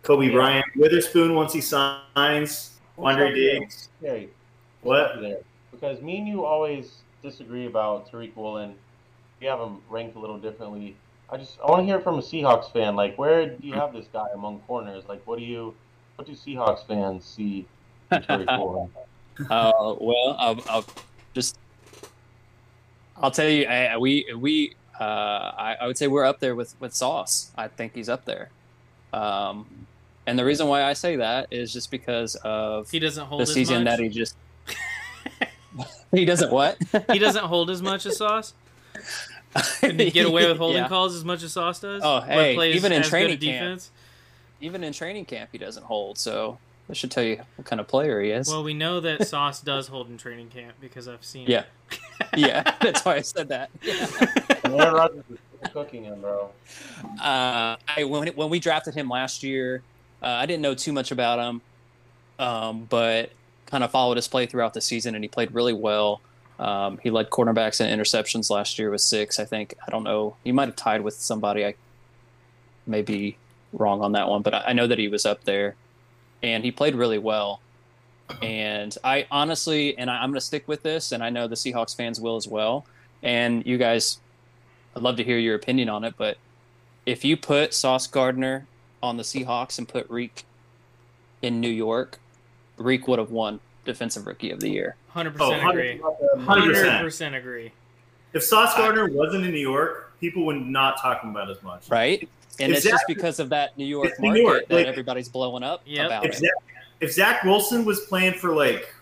Kobe yeah. Bryant, Witherspoon once he signs, Andre Diggs. Hey, what? There. Because me and you always disagree about Tariq Woolen you have him ranked a little differently. I just I want to hear from a Seahawks fan. Like, where do you have this guy among corners? Like, what do you what do Seahawks fans see in Terry Fuller? Uh, well, I'll, I'll just I'll tell you. I, we we uh, I, I would say we're up there with, with Sauce. I think he's up there. Um, and the reason why I say that is just because of he doesn't hold the season much. that he just he doesn't what he doesn't hold as much as Sauce. Can he get away with holding yeah. calls as much as Sauce does? Oh, hey, even in training camp, even in training camp, he doesn't hold. So that should tell you what kind of player he is. Well, we know that Sauce does hold in training camp because I've seen yeah. it. Yeah, yeah, that's why I said that. Aaron Rodgers is cooking him, bro. Uh, I when when we drafted him last year, uh, I didn't know too much about him, um, but kind of followed his play throughout the season, and he played really well. Um, he led cornerbacks in interceptions last year with six, I think. I don't know. He might have tied with somebody. I may be wrong on that one, but I know that he was up there. And he played really well. And I honestly, and I, I'm going to stick with this, and I know the Seahawks fans will as well. And you guys, I'd love to hear your opinion on it, but if you put Sauce Gardner on the Seahawks and put Reek in New York, Reek would have won Defensive Rookie of the Year. Hundred percent agree. Hundred percent agree. If Sauce Gardner wasn't in New York, people would not talk about it as much, right? And if it's Zach, just because of that New York market New York, that like, everybody's blowing up yep. about if it. Zach, if Zach Wilson was playing for like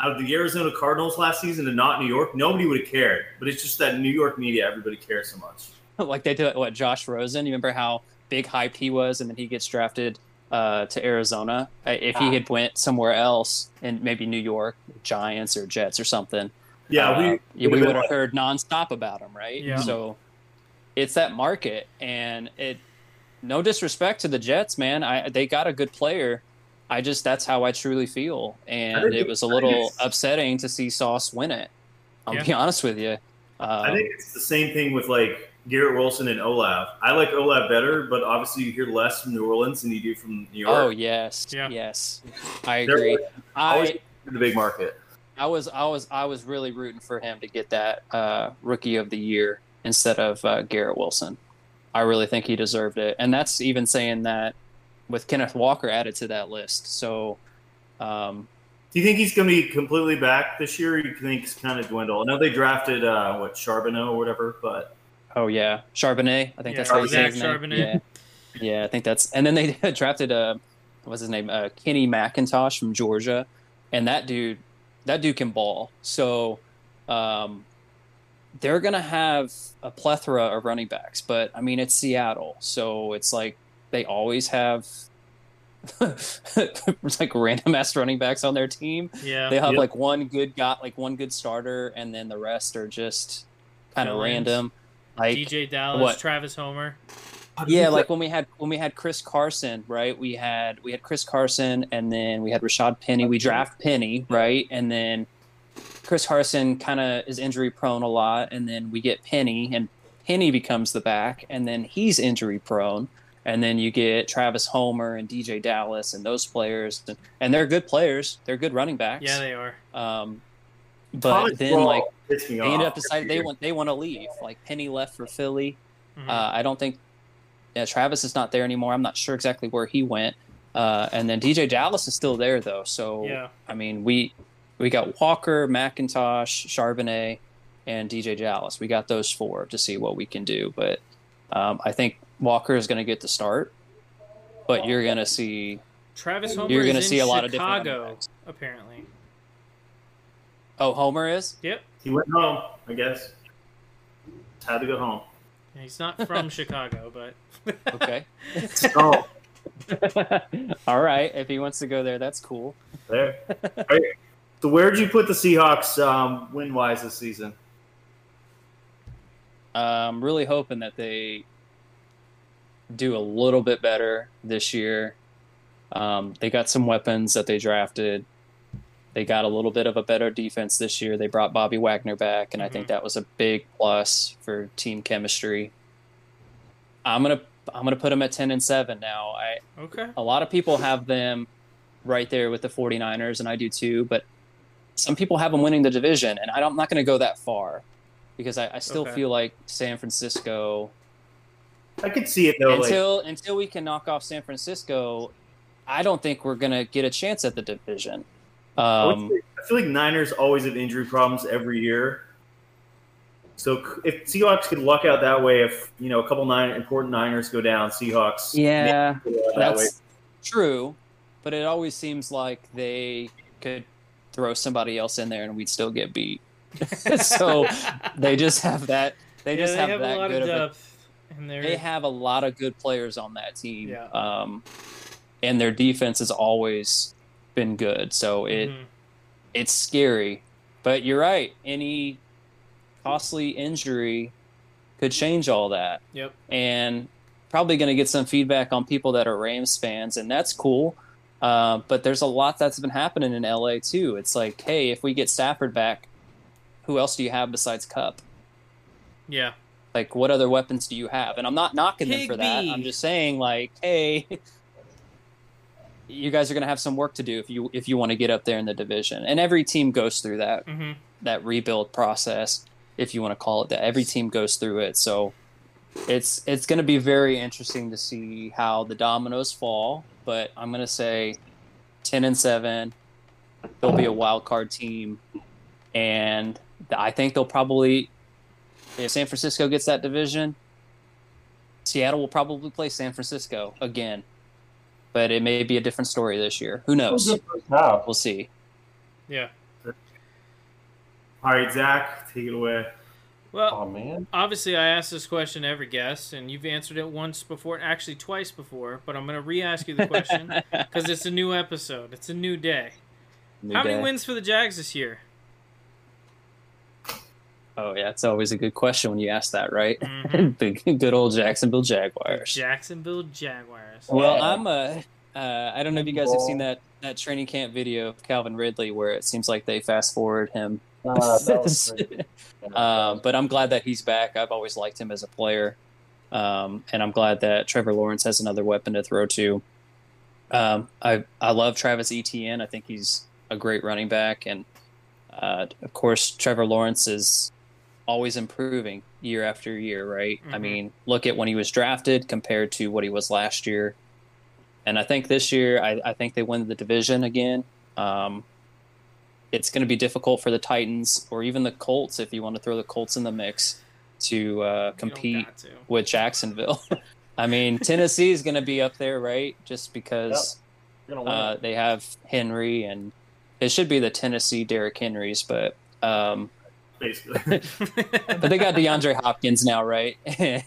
out of the Arizona Cardinals last season and not New York, nobody would have cared. But it's just that New York media, everybody cares so much. Like they did what Josh Rosen. You remember how big hyped he was, and then he gets drafted. Uh, to Arizona. If he had went somewhere else, and maybe New York, Giants or Jets or something, yeah, uh, we we would have heard nonstop about him, right? Yeah. So it's that market, and it. No disrespect to the Jets, man. I they got a good player. I just that's how I truly feel, and it was a little upsetting to see Sauce win it. I'll yeah. be honest with you. Um, I think it's the same thing with like. Garrett Wilson and Olav. I like Olav better, but obviously you hear less from New Orleans than you do from New York. Oh yes, yeah. yes, I agree. I the big market. I was, I was, I was really rooting for him to get that uh, Rookie of the Year instead of uh, Garrett Wilson. I really think he deserved it, and that's even saying that with Kenneth Walker added to that list. So, um, do you think he's going to be completely back this year? Or you think it's kind of dwindled? I know they drafted uh, what Charbonneau or whatever, but. Oh, yeah. Charbonnet. I think yeah, that's what Zach his name. Charbonnet. Yeah. yeah, I think that's – and then they drafted uh, – what's his name? Uh, Kenny McIntosh from Georgia. And that dude – that dude can ball. So um, they're going to have a plethora of running backs. But, I mean, it's Seattle. So it's like they always have – like random ass running backs on their team. Yeah, they have yep. like one good guy, like one good starter, and then the rest are just kind of random. Like, D J Dallas, what? Travis Homer. Yeah, like when we had when we had Chris Carson, right? We had we had Chris Carson, and then we had Rashad Penny. We draft Penny, right? And then Chris Carson kind of is injury prone a lot, and then we get Penny, and Penny becomes the back, and then he's injury prone, and then you get Travis Homer and D J Dallas and those players, and, and they're good players. They're good running backs. Yeah, they are. Um, but Thomas then Ball. like. They ended up deciding they want they want to leave. Like Penny left for Philly. Mm-hmm. Uh, I don't think yeah, Travis is not there anymore. I'm not sure exactly where he went. Uh, and then D J Dallas is still there though. So yeah. I mean we we got Walker, McIntosh, Charbonnet, and D J Dallas. We got those four to see what we can do. But um, I think Walker is going to get the start. But you're going to see Travis Homer. You're going to see a lot Chicago, of different impacts. Apparently. Oh, Homer is? Yep. He went home, I guess. Just had to go home. Yeah, he's not from Chicago, but... okay. Oh. All right. If he wants to go there, that's cool. There. Right. So where'd you put the Seahawks um, win-wise this season? I'm really hoping that they do a little bit better this year. Um, they got some weapons that they drafted. They got a little bit of a better defense this year. They brought Bobby Wagner back, and mm-hmm. I think that was a big plus for team chemistry. I'm gonna I'm gonna put them at ten and seven now. I okay. A lot of people have them right there with the 49ers, and I do too. But some people have them winning the division, and I'm not going to go that far because I, I still okay. feel like San Francisco. I could see it though. Until like... until we can knock off San Francisco, I don't think we're gonna get a chance at the division. Um, I feel like Niners always have injury problems every year. So if Seahawks could luck out that way, if you know a couple nine important Niners go down, Seahawks. Yeah, that that's way. True, but it always seems like they could throw somebody else in there and we'd still get beat. So they just have that. They yeah, just they have, have that a lot good of depth. Of a, and they have a lot of good players on that team, yeah. um, and their defense has always been good. So it mm-hmm. it's scary, but you're right. Any costly injury could change all that. Yep. And probably going to get some feedback on people that are Rams fans, and that's cool. Uh, but there's a lot that's been happening in L A too. It's like, hey, if we get Stafford back, who else do you have besides Cup? Yeah. Like, what other weapons do you have? And I'm not knocking Higby. them for that. I'm just saying, like, hey, you guys are going to have some work to do if you if you want to get up there in the division. And every team goes through that mm-hmm. that rebuild process, if you want to call it that. Every team goes through it. So it's it's going to be very interesting to see how the dominoes fall, but I'm going to say ten and seven, they'll be a wild card team, and I think they'll probably, if San Francisco gets that division, Seattle will probably play San Francisco again, but it may be a different story this year. Who knows? We'll see. Yeah. All right, Zach, take it away. Well, oh, man. Obviously I ask this question to every guest, and you've answered it once before, actually twice before, but I'm going to re-ask you the question because it's a new episode. It's a new day. New How day. many wins for the Jags this year? Oh, yeah, it's always a good question when you ask that, right? Mm-hmm. The good old Jacksonville Jaguars. Jacksonville Jaguars. Well, yeah. I'm a... Uh, I don't know if you guys have seen that, that training camp video of Calvin Ridley where it seems like they fast forward him. Uh, that was uh, but I'm glad that he's back. I've always liked him as a player. Um, and I'm glad that Trevor Lawrence has another weapon to throw to. Um, I, I love Travis Etienne. I think he's a great running back. And, uh, of course, Trevor Lawrence is always improving year after year, right? Mm-hmm. I mean, look at when he was drafted compared to what he was last year. And I think this year, I, I think they win the division again. Um, it's going to be difficult for the Titans or even the Colts, if you want to throw the Colts in the mix, to uh, compete to. with Jacksonville. I mean, Tennessee is going to be up there, right? Just because yep. uh, they have Henry, and it should be the Tennessee Derrick Henrys, but um, basically, but they got DeAndre Hopkins now, right?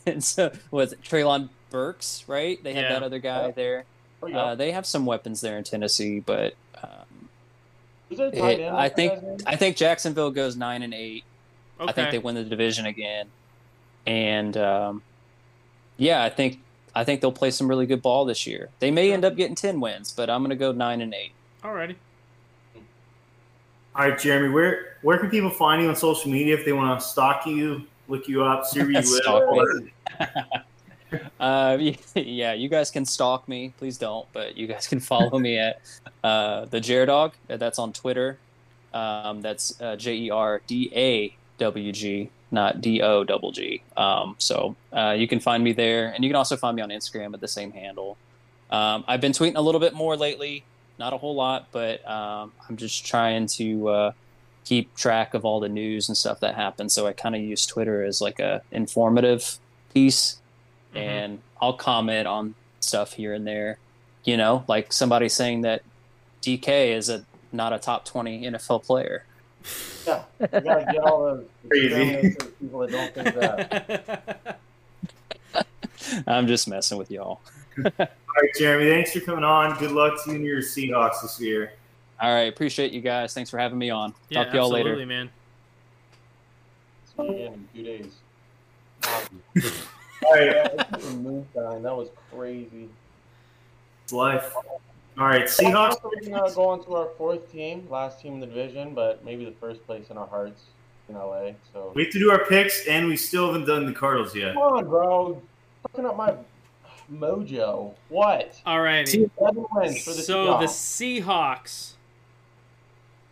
And so was it Treylon Burks, right? They had yeah. that other guy yeah. there. Oh, yeah. uh, they have some weapons there in Tennessee, but um, it, I think I think Jacksonville goes nine and eight. Okay. I think they win the division again, and um, yeah, I think I think they'll play some really good ball this year. They may end up getting ten wins, but I'm going to go nine and eight. Alrighty. All right, Jeremy. Where where can people find you on social media if they want to stalk you, look you up, see where you live? Uh, yeah, you guys can stalk me. Please don't, but you guys can follow me at uh, the Jerdog. That's on Twitter. Um, that's uh, J E R D A W G, not D O G G. Um, so uh, you can find me there, and you can also find me on Instagram at the same handle. Um, I've been tweeting a little bit more lately, not a whole lot, but um, I'm just trying to uh, keep track of all the news and stuff that happens. So I kind of use Twitter as like a informative piece. And I'll comment on stuff here and there, you know, like somebody saying that D K is a not a top twenty N F L player. Yeah, you gotta get all those crazy people that don't think that. I'm just messing with y'all. All right, Jeremy, thanks for coming on. Good luck to you and your Seahawks this year. All right, appreciate you guys. Thanks for having me on. Yeah, Talk to y'all later. Absolutely, man. See you in two days. All right, that was crazy. It's life. All right, Seahawks. We're going to go on to our fourth team, last team in the division, but maybe the first place in our hearts in L A. So we have to do our picks, and we still haven't done the Cardinals yet. Come on, bro. Fucking up my mojo. What? All right. So Seahawks. The Seahawks.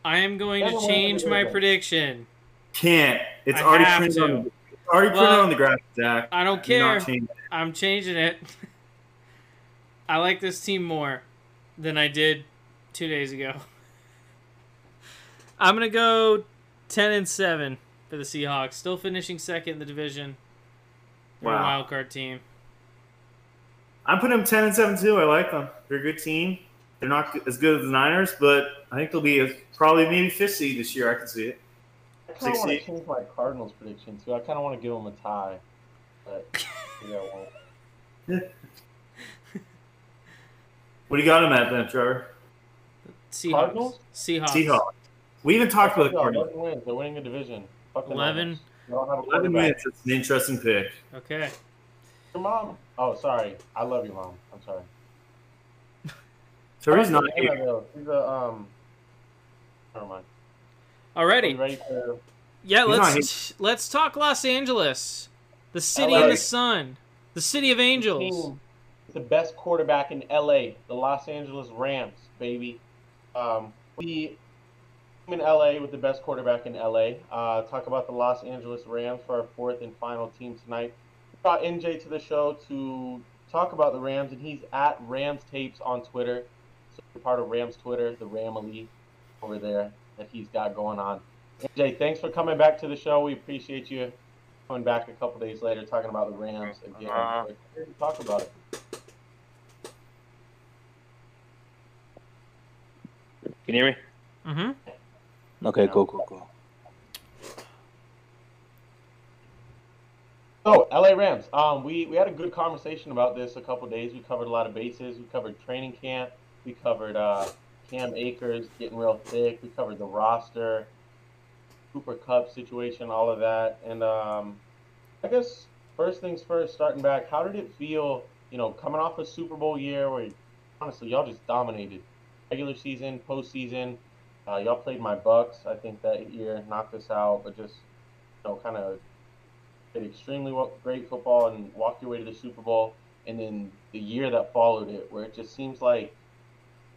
I am going Seven to change my prediction. Can't. It's I already printed to. on the it's already well, printed on the graphic, Zach. I don't care. Changing I'm changing it. I like this team more than I did two days ago. I'm gonna go ten and seven for the Seahawks. Still finishing second in the division. Wow. A wild card team. I'm putting them ten and seven too. I like them. They're a good team. They're not as good as the Niners, but I think they'll be a, probably maybe fifth seed this year. I can see it. I kind of want to change my Cardinals prediction too. I kind of want to give them a tie, but maybe I won't. What do you got them at then, Trevor? Seahawks. Cardinals? Seahawks. Seahawks. We even talked about the Cardinals. eleven wins. They're winning the division. Fucking eleven. eleven wins. It's an interesting pick. Okay. Your mom. Oh, sorry. I love you, Mom. I'm sorry. Terry's not here. He's a, um, never mind. Alrighty. Ready for... Yeah, He's let's let's talk Los Angeles, the city L A. In the sun, the city of angels. The best quarterback in L A, the Los Angeles Rams, baby. Um, we in L A with the best quarterback in L A. Uh, talk about the Los Angeles Rams for our fourth and final team tonight. We brought N J to the show to talk about the Rams, and he's at RamsTapes on Twitter. So you're part of Rams Twitter, the Ramily over there that he's got going on. N J, thanks for coming back to the show. We appreciate you coming back a couple days later talking about the Rams again. Uh, talk about it. Can you hear me? Mm-hmm. Okay, cool, cool, cool. So, L A Rams, um, we, we had a good conversation about this a couple days. We covered a lot of bases. We covered training camp. We covered uh, Cam Akers getting real thick. We covered the roster, Cooper Kupp situation, all of that. And um, I guess first things first, starting back, how did it feel, you know, coming off a Super Bowl year where, honestly, y'all just dominated regular season, postseason. Uh, y'all played my Bucks, I think, that year, knocked us out, but just, you know, kind of – played extremely well, great football and walked your way to the Super Bowl, and then the year that followed it, where it just seems like,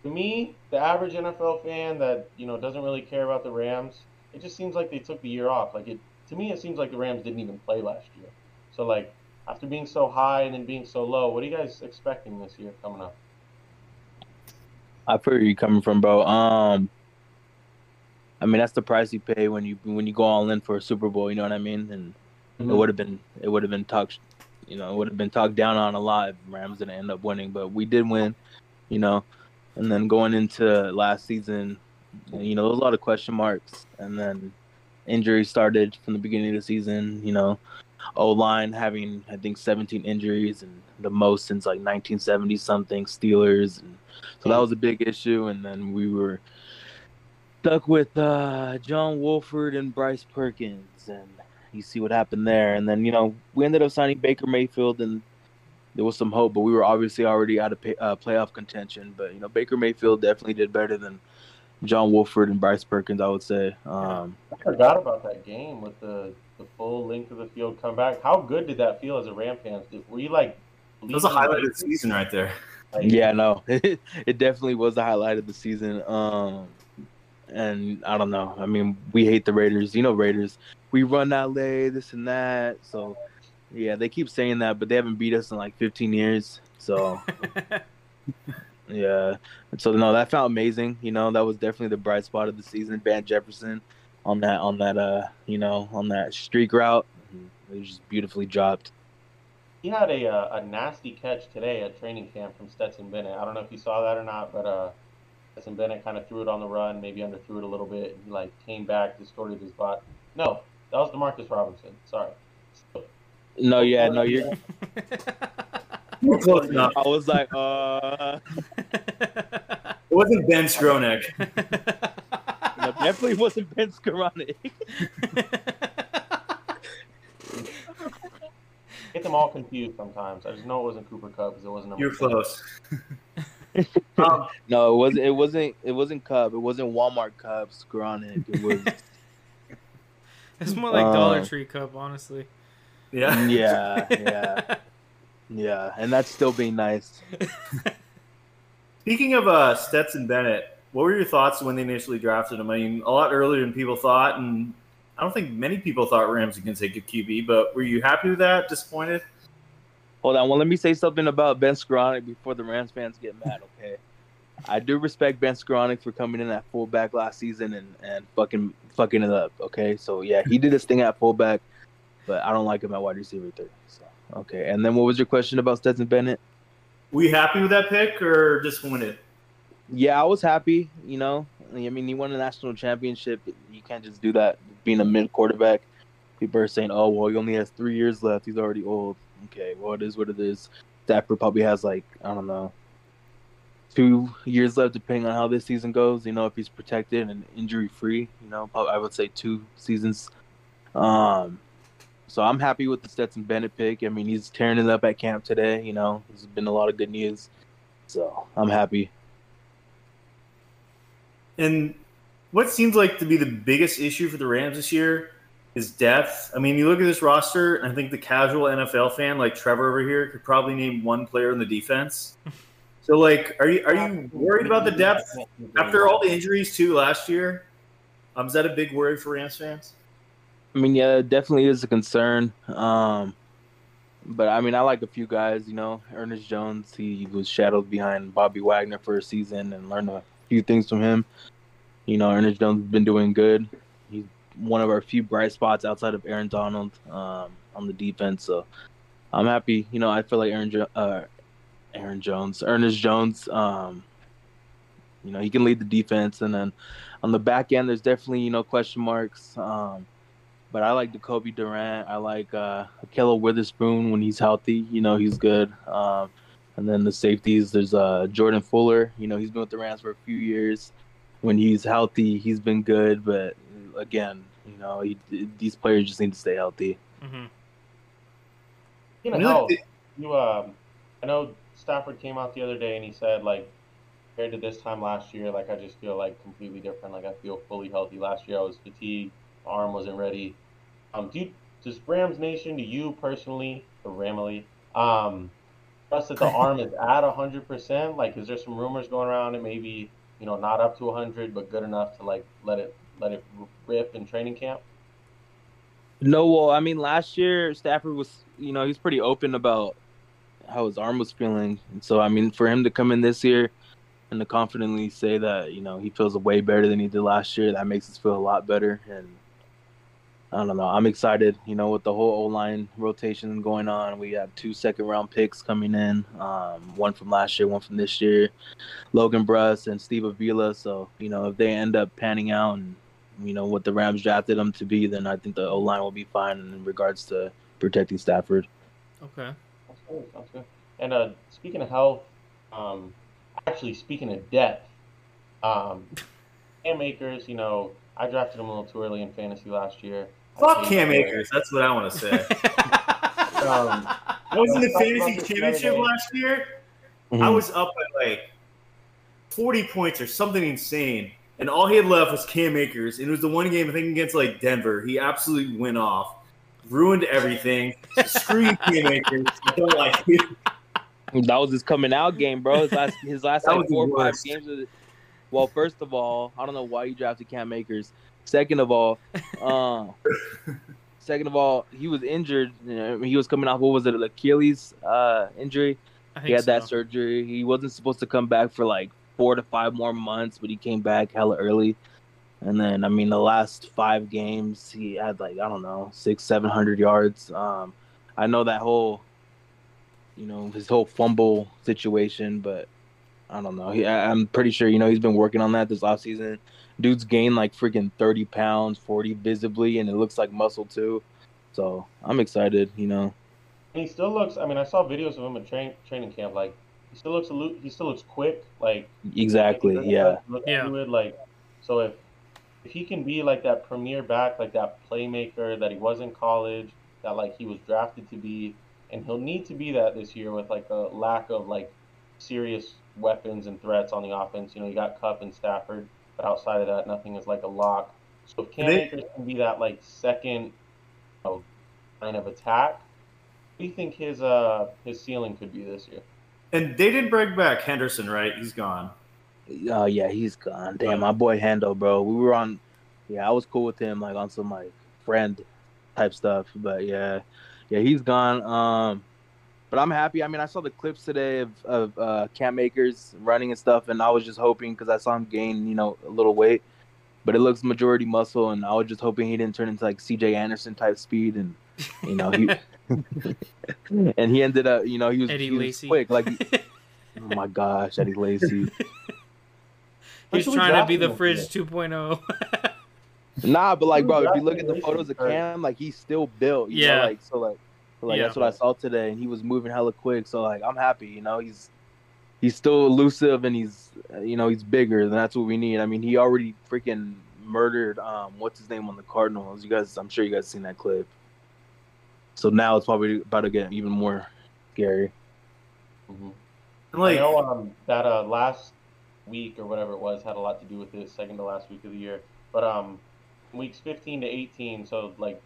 to me, the average N F L fan that, you know, doesn't really care about the Rams, it just seems like they took the year off. Like, it to me, it seems like the Rams didn't even play last year. So, like, after being so high and then being so low, what are you guys expecting this year coming up? I feel where you're coming from, bro. Um, I mean, that's the price you pay when you when you go all in for a Super Bowl. You know what I mean? And Mm-hmm. It would have been, it would have been talked, you know, it would have been talked down on a lot if Rams didn't end up winning, but we did win, you know. And then going into last season, you know, there was a lot of question marks, and then injuries started from the beginning of the season. You know, O-line having I think seventeen injuries, and the most since like nineteen seventy something Steelers, and so that was a big issue. And then we were stuck with uh, John Wolford and Bryce Perkins, and you see what happened there. And then, you know, we ended up signing Baker Mayfield, and there was some hope, but we were obviously already out of pay, uh, playoff contention. But, you know, Baker Mayfield definitely did better than John Wolford and Bryce Perkins, I would say. Um, I forgot about that game with the, the full length of the field comeback. How good did that feel as a Ram fan? Were you, like, it was a highlight of the season right there. Like, yeah, no. It, it definitely was the highlight of the season. Um, and I don't know. I mean, we hate the Raiders. You know, Raiders. We run L A, this and that. So, yeah, they keep saying that, but they haven't beat us in like fifteen years. So, yeah. So, no, that felt amazing. You know, that was definitely the bright spot of the season. Van Jefferson on that, on that, uh, you know, on that streak route. It was just beautifully dropped. He had a uh, a nasty catch today at training camp from Stetson Bennett. I don't know if you saw that or not, but uh, Stetson Bennett kind of threw it on the run, maybe underthrew it a little bit. He like came back, distorted his body. No, that was DeMarcus Robinson. Sorry. No, yeah, no, you're. We're close enough. I was like, uh. It wasn't Ben Skronek. No, definitely wasn't Ben Skronek. Get them all confused sometimes. I just know it wasn't Cooper Kupp because it wasn't. A you're close. um, no, it wasn't. It wasn't. It wasn't Kupp. It wasn't Walmart Kupp. Skronek. It was. It's more like Dollar uh, Tree Cup, honestly. Yeah. Yeah, yeah. Yeah, and that's still being nice. Speaking of uh, Stetson Bennett, what were your thoughts when they initially drafted him? I mean, a lot earlier than people thought, and I don't think many people thought Ramsey can take a Q B, but were you happy with that? Disappointed? Hold on. Well, let me say something about Ben Skowronek before the Rams fans get mad, okay? I do respect Ben Skowronek for coming in at fullback last season and, and fucking fucking it up, okay? So, yeah, he did his thing at fullback, but I don't like him at wide receiver three. So, okay. And then what was your question about Stetson Bennett? Were you happy with that pick or disappointed? Yeah, I was happy, you know. I mean, he won a national championship. You can't just do that being a mid-quarterback. People are saying, oh, well, he only has three years left. He's already old. Okay, well, it is what it is. Stafford probably has, like, I don't know, two years left depending on how this season goes. You know, if he's protected and injury-free, you know, I would say two seasons. Um, so I'm happy with the Stetson Bennett pick. I mean, he's tearing it up at camp today. You know, there's been a lot of good news. So I'm happy. And what seems like to be the biggest issue for the Rams this year is depth. I mean, you look at this roster, and I think the casual N F L fan like Trevor over here could probably name one player in the defense. So, like, are you are you worried about the depth after all the injuries, too, last year? Um, is that a big worry for Rams fans? I mean, yeah, it definitely is a concern. Um, but, I mean, I like a few guys, you know. Ernest Jones, he was shadowed behind Bobby Wagner for a season and learned a few things from him. You know, Ernest Jones has been doing good. He's one of our few bright spots outside of Aaron Donald um, on the defense. So I'm happy. You know, I feel like Aaron, jo- uh, Aaron Jones, Ernest Jones, um, you know, he can lead the defense. And then on the back end, there's definitely, you know, question marks. Um, but I like Jacoby Durant. I like uh, Ahkello Witherspoon when he's healthy. You know, he's good. Um, and then the safeties, there's uh, Jordan Fuller. You know, he's been with the Rams for a few years. When he's healthy, he's been good. But, again, you know, he, these players just need to stay healthy. Mm-hmm. You know, I, know it, you, um, I know Stafford came out the other day and he said, like, compared to this time last year, like, I just feel, like, completely different. Like, I feel fully healthy. Last year I was fatigued. My arm wasn't ready. Um, do you, does Rams Nation, do you personally, or Ramily, um, trust that the arm is at one hundred percent? Like, is there some rumors going around and maybe – you know, not up to one hundred, but good enough to, like, let it let it rip in training camp? No, well, I mean, last year Stafford was, you know, he's pretty open about how his arm was feeling. And so, I mean, for him to come in this year and to confidently say that, you know, he feels way better than he did last year, that makes us feel a lot better. And I don't know, I'm excited, you know, with the whole O-line rotation going on. We have two second-round picks coming in, um, one from last year, one from this year, Logan Bruss and Steve Avila. So, you know, if they end up panning out and, you know, what the Rams drafted them to be, then I think the O-line will be fine in regards to protecting Stafford. Okay. That's good. That's good. And uh, speaking of health, um, actually speaking of depth, um, Cam Akers, you know, I drafted him a little too early in fantasy last year. Fuck Cam Akers. That's what I want to say. um, I was in the fantasy championship last year. Mm-hmm. I was up by like forty points or something insane. And all he had left was Cam Akers. And it was the one game, I think, against like Denver. He absolutely went off, ruined everything. So screw you, Cam Akers. I don't like you. That was his coming out game, bro. His last, his last like four or five games of the- Well, first of all, I don't know why you drafted Cam Akers. Second of all, um, second of all, he was injured. You know, he was coming off, what was it, an Achilles uh, injury? I think he had so. that surgery. He wasn't supposed to come back for like four to five more months, but he came back hella early. And then, I mean, the last five games, he had like, I don't know, six, seven hundred yards. Um, I know that whole, you know, his whole fumble situation, but I don't know. He, I, I'm pretty sure, you know, he's been working on that this offseason. Dude's gained like freaking thirty pounds, forty visibly, and it looks like muscle too. So I'm excited, you know. And he still looks, I mean, I saw videos of him at train, training camp. Like, he still looks he still looks quick. Like, exactly, like, yeah. Look yeah. Fluid, like, so if, if he can be like that premier back, like that playmaker that he was in college, that like he was drafted to be, and he'll need to be that this year with like a lack of like serious weapons and threats on the offense. You know, you got Kupp and Stafford, but outside of that, nothing is like a lock. So if Cam Akers can be that like second, you know, line of attack, what do you think his uh his ceiling could be this year? And they didn't bring back Henderson, right? He's gone. Oh uh, yeah, he's gone. Damn, my boy Hendo, bro. We were on. Yeah, I was cool with him, like on some like friend type stuff. But yeah, yeah, he's gone. Um, but I'm happy. I mean, I saw the clips today of, of uh, Cam Akers running and stuff, and I was just hoping, because I saw him gain, you know, a little weight, but it looks majority muscle, and I was just hoping he didn't turn into like C J Anderson type speed, and you know he and he ended up, you know, he was, Eddie he was quick, like oh my gosh, Eddie Lacy. He's trying to be the Fridge two point oh. Nah, but like, bro, if you look at the photos of Cam, like he's still built. You yeah. Know, like so, like, so, like yeah. That's what I saw today, and he was moving hella quick. So like, I'm happy. You know, he's he's still elusive, and he's you know he's bigger, and that's what we need. I mean, he already freaking murdered um what's his name on the Cardinals. You guys, I'm sure you guys seen that clip. So now it's probably about to get even more scary. Mm-hmm. Like, you know, um, that uh, last week or whatever it was had a lot to do with it, second to last week of the year. But um, weeks fifteen to eighteen, so like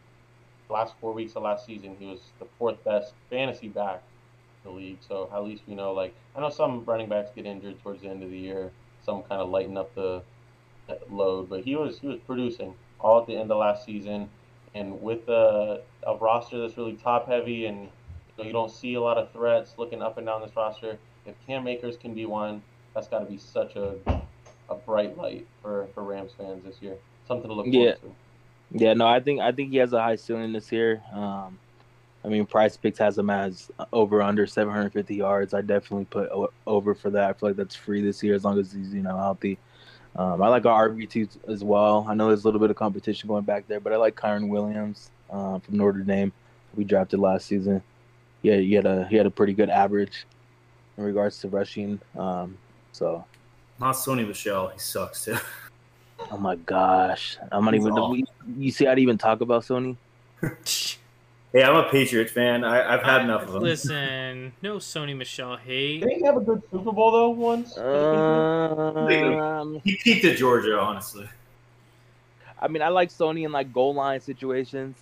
last four weeks of last season, he was the fourth best fantasy back in the league. So at least we know, like, I know some running backs get injured towards the end of the year. Some kind of lighten up the load. But he was he was producing all at the end of last season. And with a, a roster that's really top-heavy, and you know, you don't see a lot of threats looking up and down this roster, if Cam Akers can be one, that's got to be such a a bright light for, for Rams fans this year. Something to look yeah. forward to. Yeah, no, I think I think he has a high ceiling this year. Um, I mean, Price Picks has him as over under seven hundred fifty yards. I definitely put over for that. I feel like that's free this year as long as he's, you know, healthy. Um, I like our R B two as well. I know there's a little bit of competition going back there, but I like Kyron Williams uh, from Notre Dame. We drafted last season. Yeah, he had a he had a pretty good average in regards to rushing. Um, so not Sony Michel. He sucks too. Oh my gosh, I'm not He's even. You, you see, I'd even talk about Sony. Hey, I'm a Patriots fan. I, I've had I, enough of them. Listen, no Sony Michel hate. Didn't he have a good Super Bowl, though, once? Um, he peaked at Georgia, honestly. I mean, I like Sony in, like, goal line situations.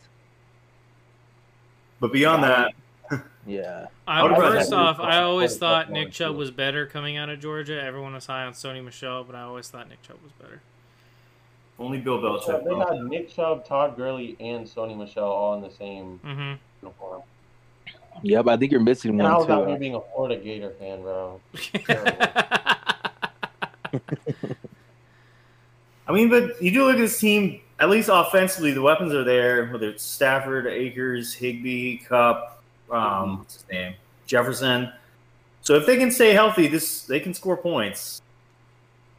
But beyond yeah. that... yeah. I, first off, I always thought Nick Chubb was better coming out of Georgia. Everyone was high on Sony Michel, but I always thought Nick Chubb was better. Only Bill Belichick. They got Nick Chubb, Todd Gurley, and Sony Michel all in the same mm-hmm. uniform. Yeah, but I think you're missing and one, too. I was out here being a Florida Gator fan, bro. I mean, but you do look at this team, at least offensively, the weapons are there, whether it's Stafford, Akers, Higbee, Cup, um, what's his name, Jefferson. So if they can stay healthy, this they can score points.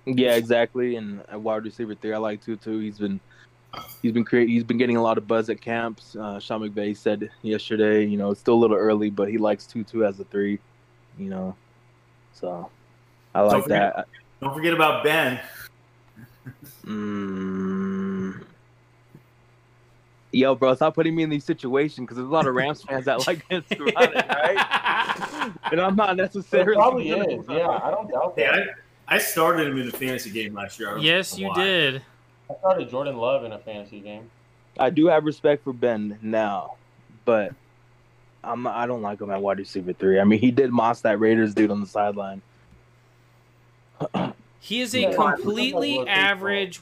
Yeah, exactly, and a wide receiver three I like too. Too he's been, he's been creating, he's been getting a lot of buzz at camps. Uh, Sean McVay said yesterday, you know, it's still a little early, but he likes Tutu as a three, you know. So I like don't forget, that. Don't forget about Ben. mm. Yo, bro, stop putting me in these situations because there's a lot of Rams fans that like Ben Scaroni, right? And I'm not necessarily. It probably is. Yeah, I don't doubt that. Yeah, I, I started him in a fantasy game last year. Yes, you did. I started Jordan Love in a fantasy game. I do have respect for Ben now, but I'm I don't like him at wide receiver three. I mean, he did moss that Raiders dude on the sideline. He is a completely average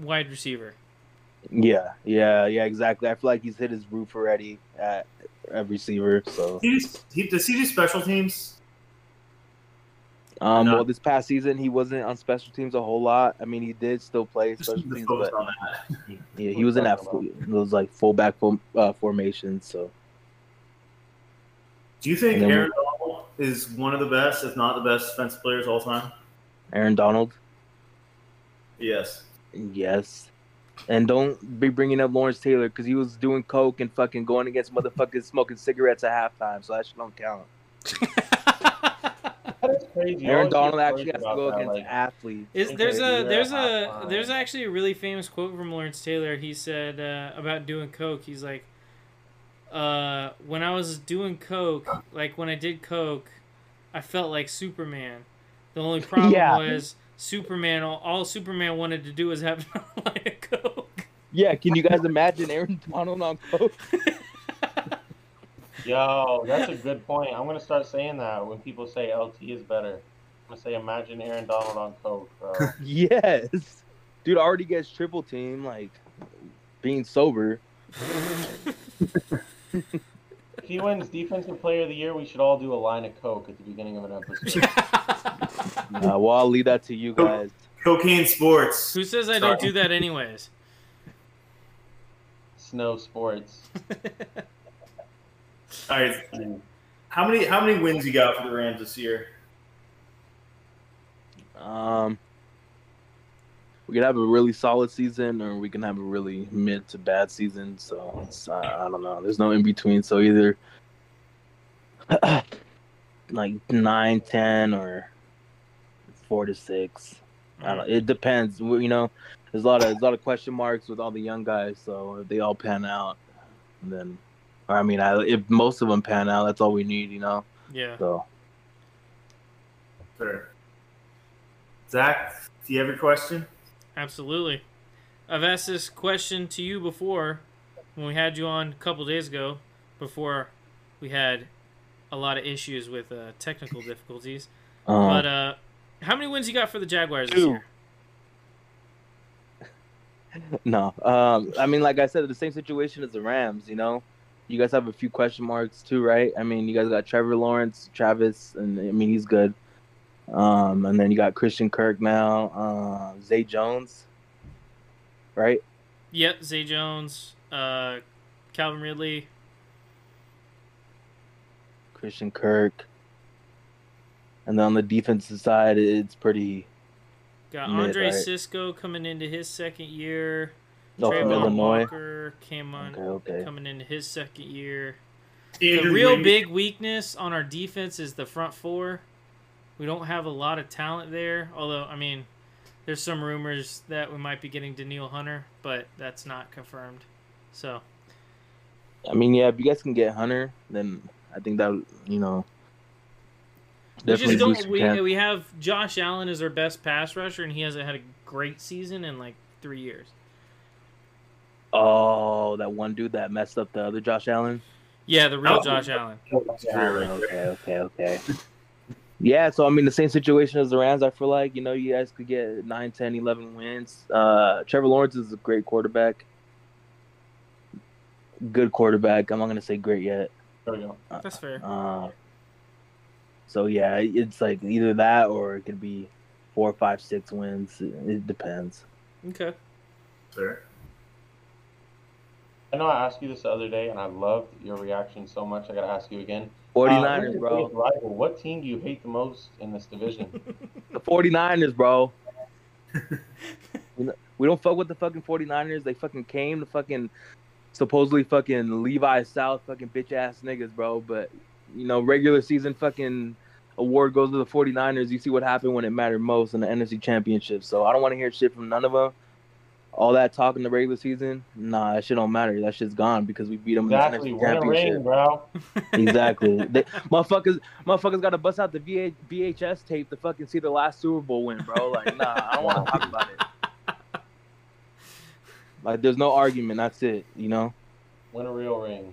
wide receiver. Yeah, yeah, yeah, exactly. I feel like he's hit his roof already at, at receiver. So he just, he, does he do special teams? Um, well, this past season, he wasn't on special teams a whole lot. I mean, he did still play special teams, but yeah, he was in that those like fullback uh, formations. So, do you think Aaron Donald is one of the best, if not the best, defensive players of all time? Aaron Donald. Yes. Yes. And don't be bringing up Lawrence Taylor because he was doing coke and fucking going against motherfuckers smoking cigarettes at halftime. So that shit don't count. That's crazy. Aaron Donald actually has to go against an athlete. Is, there's a there's a there's actually a really famous quote from Lawrence Taylor. He said uh, about doing coke. He's like, uh, when I was doing coke, like when I did coke, I felt like Superman. The only problem yeah. was Superman. All, all Superman wanted to do was have a line of coke. Yeah, can you guys imagine Aaron Donald on coke? Yo, that's a good point. I'm going to start saying that when people say L T is better. I'm going to say imagine Aaron Donald on coke, bro. Yes. Dude already gets triple team, like, being sober. If he wins Defensive Player of the Year, we should all do a line of coke at the beginning of an episode. Uh, well, I'll leave that to you guys. Cocaine sports. Who says I Sorry. don't do that anyways? Snow sports. All right. How many how many wins you got for the Rams this year? Um, we could have a really solid season, or we can have a really mid to bad season. So it's, I, I don't know. There's no in between. So either like nine, ten, or four to six. I don't. It depends. You know, there's a lot of there's a lot of question marks with all the young guys. So if they all pan out, then, or I mean, I, if most of them pan out, that's all we need. You know. Yeah. So. Sure. Zach, do you have a question? Absolutely. I've asked this question to you before when we had you on a couple days ago, before we had a lot of issues with uh, technical difficulties. Um, but uh, how many wins you got for the Jaguars two. this year? No. Um, I mean, like I said, the same situation as the Rams, you know. You guys have a few question marks too, right? I mean, you guys got Trevor Lawrence, Travis, and I mean, he's good. Um, and then you got Christian Kirk now, uh, Zay Jones, right? Yep, Zay Jones, uh, Calvin Ridley, Christian Kirk, and then on the defensive side, it's pretty. Got mid, Andre right? Cisco coming into his second year. Oh, Trayvon Walker came on okay, okay. coming into his second year. Andrew, the real big weakness on our defense is the front four. We don't have a lot of talent there, although, I mean, there's some rumors that we might be getting Daniil Hunter, but that's not confirmed. So, I mean, yeah, if you guys can get Hunter, then I think that, you know, definitely we just don't. We, we have Josh Allen as our best pass rusher, and he hasn't had a great season in, like, three years. Oh, that one dude that messed up the other Josh Allen? Yeah, the real oh. Josh Allen. Okay, okay, okay. Yeah, so, I mean, the same situation as the Rams, I feel like. You know, you guys could get nine, ten, eleven wins. Uh, Trevor Lawrence is a great quarterback. Good quarterback. I'm not going to say great yet. There we go. That's fair. Uh, so, yeah, it's like either that or it could be four, five, six wins. It depends. Okay. Fair. I know I asked you this the other day, and I loved your reaction so much. I got to ask you again. forty-niners, uh, bro. Rival. What team do you hate the most in this division? The forty-niners, bro. We don't fuck with the fucking forty-niners. They fucking came to fucking supposedly fucking Levi South fucking bitch-ass niggas, bro. But, you know, regular season fucking award goes to the forty-niners. You see what happened when it mattered most in the N F C Championship. So I don't want to hear shit from none of them. All that talk in the regular season, nah, that shit don't matter. That shit's gone because we beat them exactly. in the N F C Championship. Bro. Exactly. They, motherfuckers, motherfuckers got to bust out the V H, V H S tape to fucking see the last Super Bowl win, bro. Like, nah, I don't want to talk about it. Like, there's no argument. That's it, you know? Win a real ring.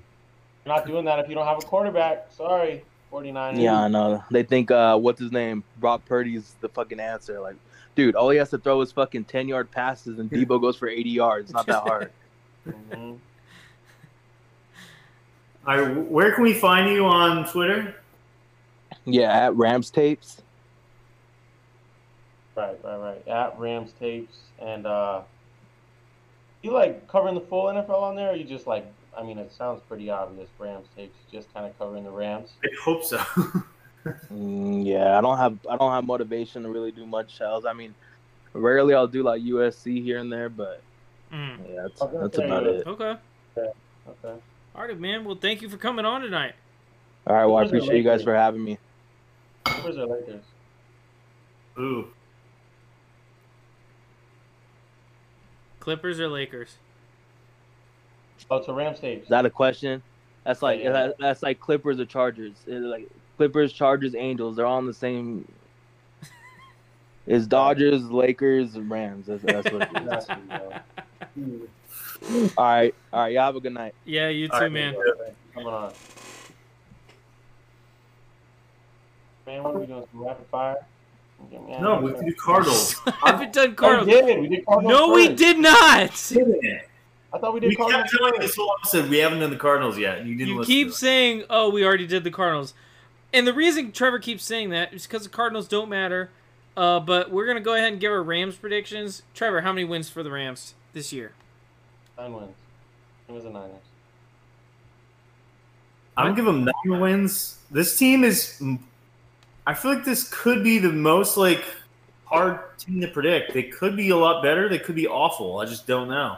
You're not doing that if you don't have a quarterback. Sorry, forty-niners. Yeah, I know. They think, uh, what's his name? Brock Purdy's the fucking answer. Like, dude, all he has to throw is fucking ten-yard passes, and Debo goes for eighty yards. It's not that hard. Mm-hmm. All right, where can we find you on Twitter? Yeah, at RamsTapes. Right, right, right. At RamsTapes. And uh, you, like, covering the full N F L on there, or you just, like, I mean, it sounds pretty obvious, RamsTapes, just kind of covering the Rams? I hope so. Mm, yeah, I don't have I don't have motivation to really do much else. I mean, rarely I'll do like U S C here and there, but mm. yeah, that's, okay, that's about it. Okay. Okay. Okay. All right, man. Well, thank you for coming on tonight. All right. Well, I appreciate you guys for having me. Where's the Lakers? Ooh. Clippers or Lakers? Oh, to RamsTapes. Is that a question? That's like yeah, yeah. that's like Clippers or Chargers. It's like. Clippers, Chargers, Angels, they're all in the same. It's Dodgers, Lakers, and Rams. That's, that's what it is. All right. All right. Y'all have a good night. Yeah, you too, right, man. Come on. Man, what are we doing? Some rapid fire? No, we did Cardinals. I haven't done Cardinals. I did. We did Cardinals. No, first. We did not. I thought we did we Cardinals. Kept telling this whole episode we haven't done the Cardinals yet. You didn't. You listen keep to saying, "Oh, we already did the Cardinals," and the reason Trevor keeps saying that is because the Cardinals don't matter. Uh, but we're gonna go ahead and give our Rams predictions. Trevor, how many wins for the Rams this year? Nine wins. It was a Niners. I'm gonna give them nine wins. This team is. I feel like this could be the most like hard team to predict. They could be a lot better. They could be awful. I just don't know.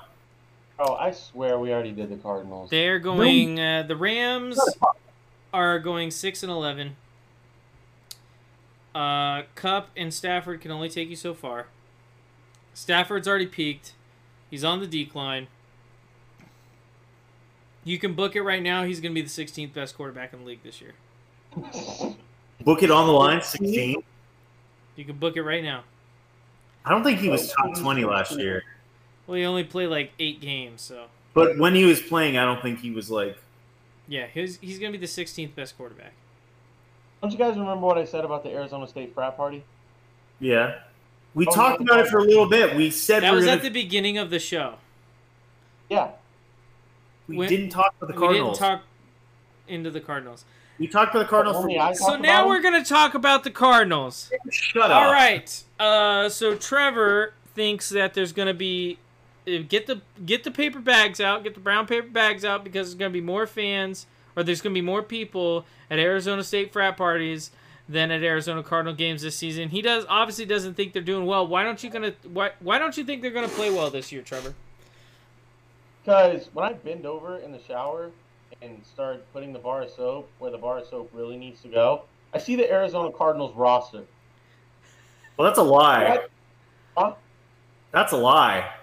Oh, I swear we already did the Cardinals. They're going. Uh, the Rams are going six and eleven. Uh, Kupp and Stafford can only take you so far. Stafford's already peaked. He's on the decline. You can book it right now. He's going to be the sixteenth best quarterback in the league this year. Book it on the line, sixteen. You can book it right now. I don't think he was top twenty last year. Well, he only played like eight games, so. But when he was playing, I don't think he was like. Yeah, he's he's going to be the sixteenth best quarterback. Don't you guys remember what I said about the Arizona State frat party? Yeah. We oh, talked about it for a little bit. We said that was gonna... at the beginning of the show. Yeah. We when, didn't talk about the Cardinals. We didn't talk into the Cardinals. We talked about the Cardinals. For so now we're going to talk about the Cardinals. Shut up. All right. Uh, so Trevor thinks that there's going to be get the get the paper bags out, get the brown paper bags out because there's going to be more fans or there's going to be more people at Arizona State frat parties than at Arizona Cardinal games this season. He does obviously doesn't think they're doing well. Why don't you going to why why don't you think they're going to play well this year, Trevor? Because when I bend over in the shower and start putting the bar of soap where the bar of soap really needs to go, I see the Arizona Cardinals roster. Well, that's a lie. Huh? That's a lie.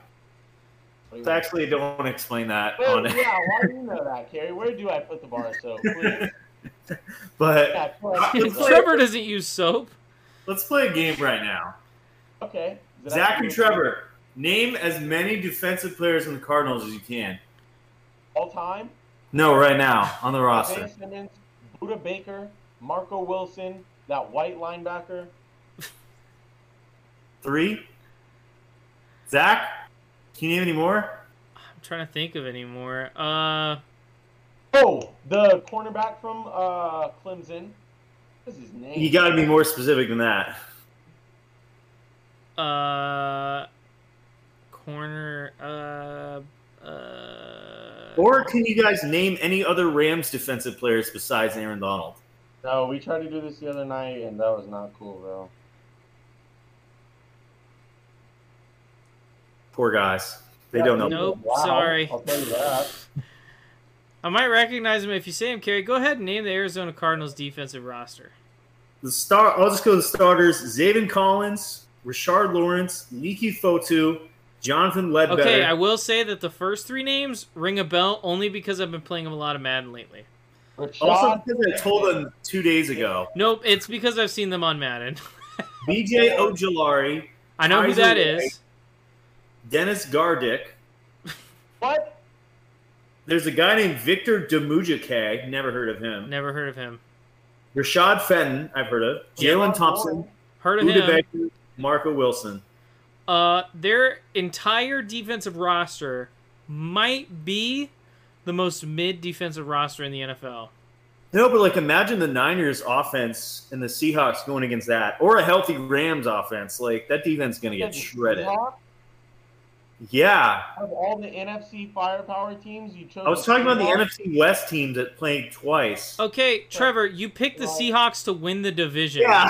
I actually don't want to explain that. Well, on yeah, it. Why do you know that, Kerry? Where do I put the bar of soap, please? But yeah, play, Trevor doesn't use soap. Let's play a game right now. Okay. Zach and Trevor. Name as many defensive players in the Cardinals as you can. All time? No, right now, on the roster. Ben Simmons, Buda Baker, Marco Wilson, that white linebacker. Three? Zach? Can you name any more? I'm trying to think of any more. Uh... Oh, the cornerback from uh, Clemson. What's his name? You got to be more specific than that. Uh... Corner, uh, uh, or can you guys name any other Rams defensive players besides Aaron Donald? No, we tried to do this the other night, and that was not cool, though. Poor guys. They yeah, don't know. Nope, wow. Sorry. I'll tell you that. I might recognize him if you say him, Kerry. Go ahead and name the Arizona Cardinals defensive roster. The star. I'll just go to the starters. Zaven Collins, Rashard Lawrence, Leaky Fotu, Jonathan Ledbetter. Okay, I will say that the first three names ring a bell only because I've been playing a lot of Madden lately. Rashad, also because I told them two days ago. Nope, it's because I've seen them on Madden. B J Ojolari. I know Isaac who that Ray, is. Dennis Gardick. What? There's a guy named Victor Demujake. Never heard of him. Never heard of him. Rashad Fenton, I've heard of. Jalen Thompson. Heard of Buda him. Baker, Marco Wilson. Uh, their entire defensive roster might be the most mid-defensive roster in the N F L. No, but, like, imagine the Niners' offense and the Seahawks going against that, or a healthy Rams offense. Like, that defense is going to get shredded. Seahawks? Yeah. Of all the N F C firepower teams, you chose I was talking Seahawks. About the N F C West team that played twice. Okay, Trevor, you picked the Seahawks to win the division. Yeah.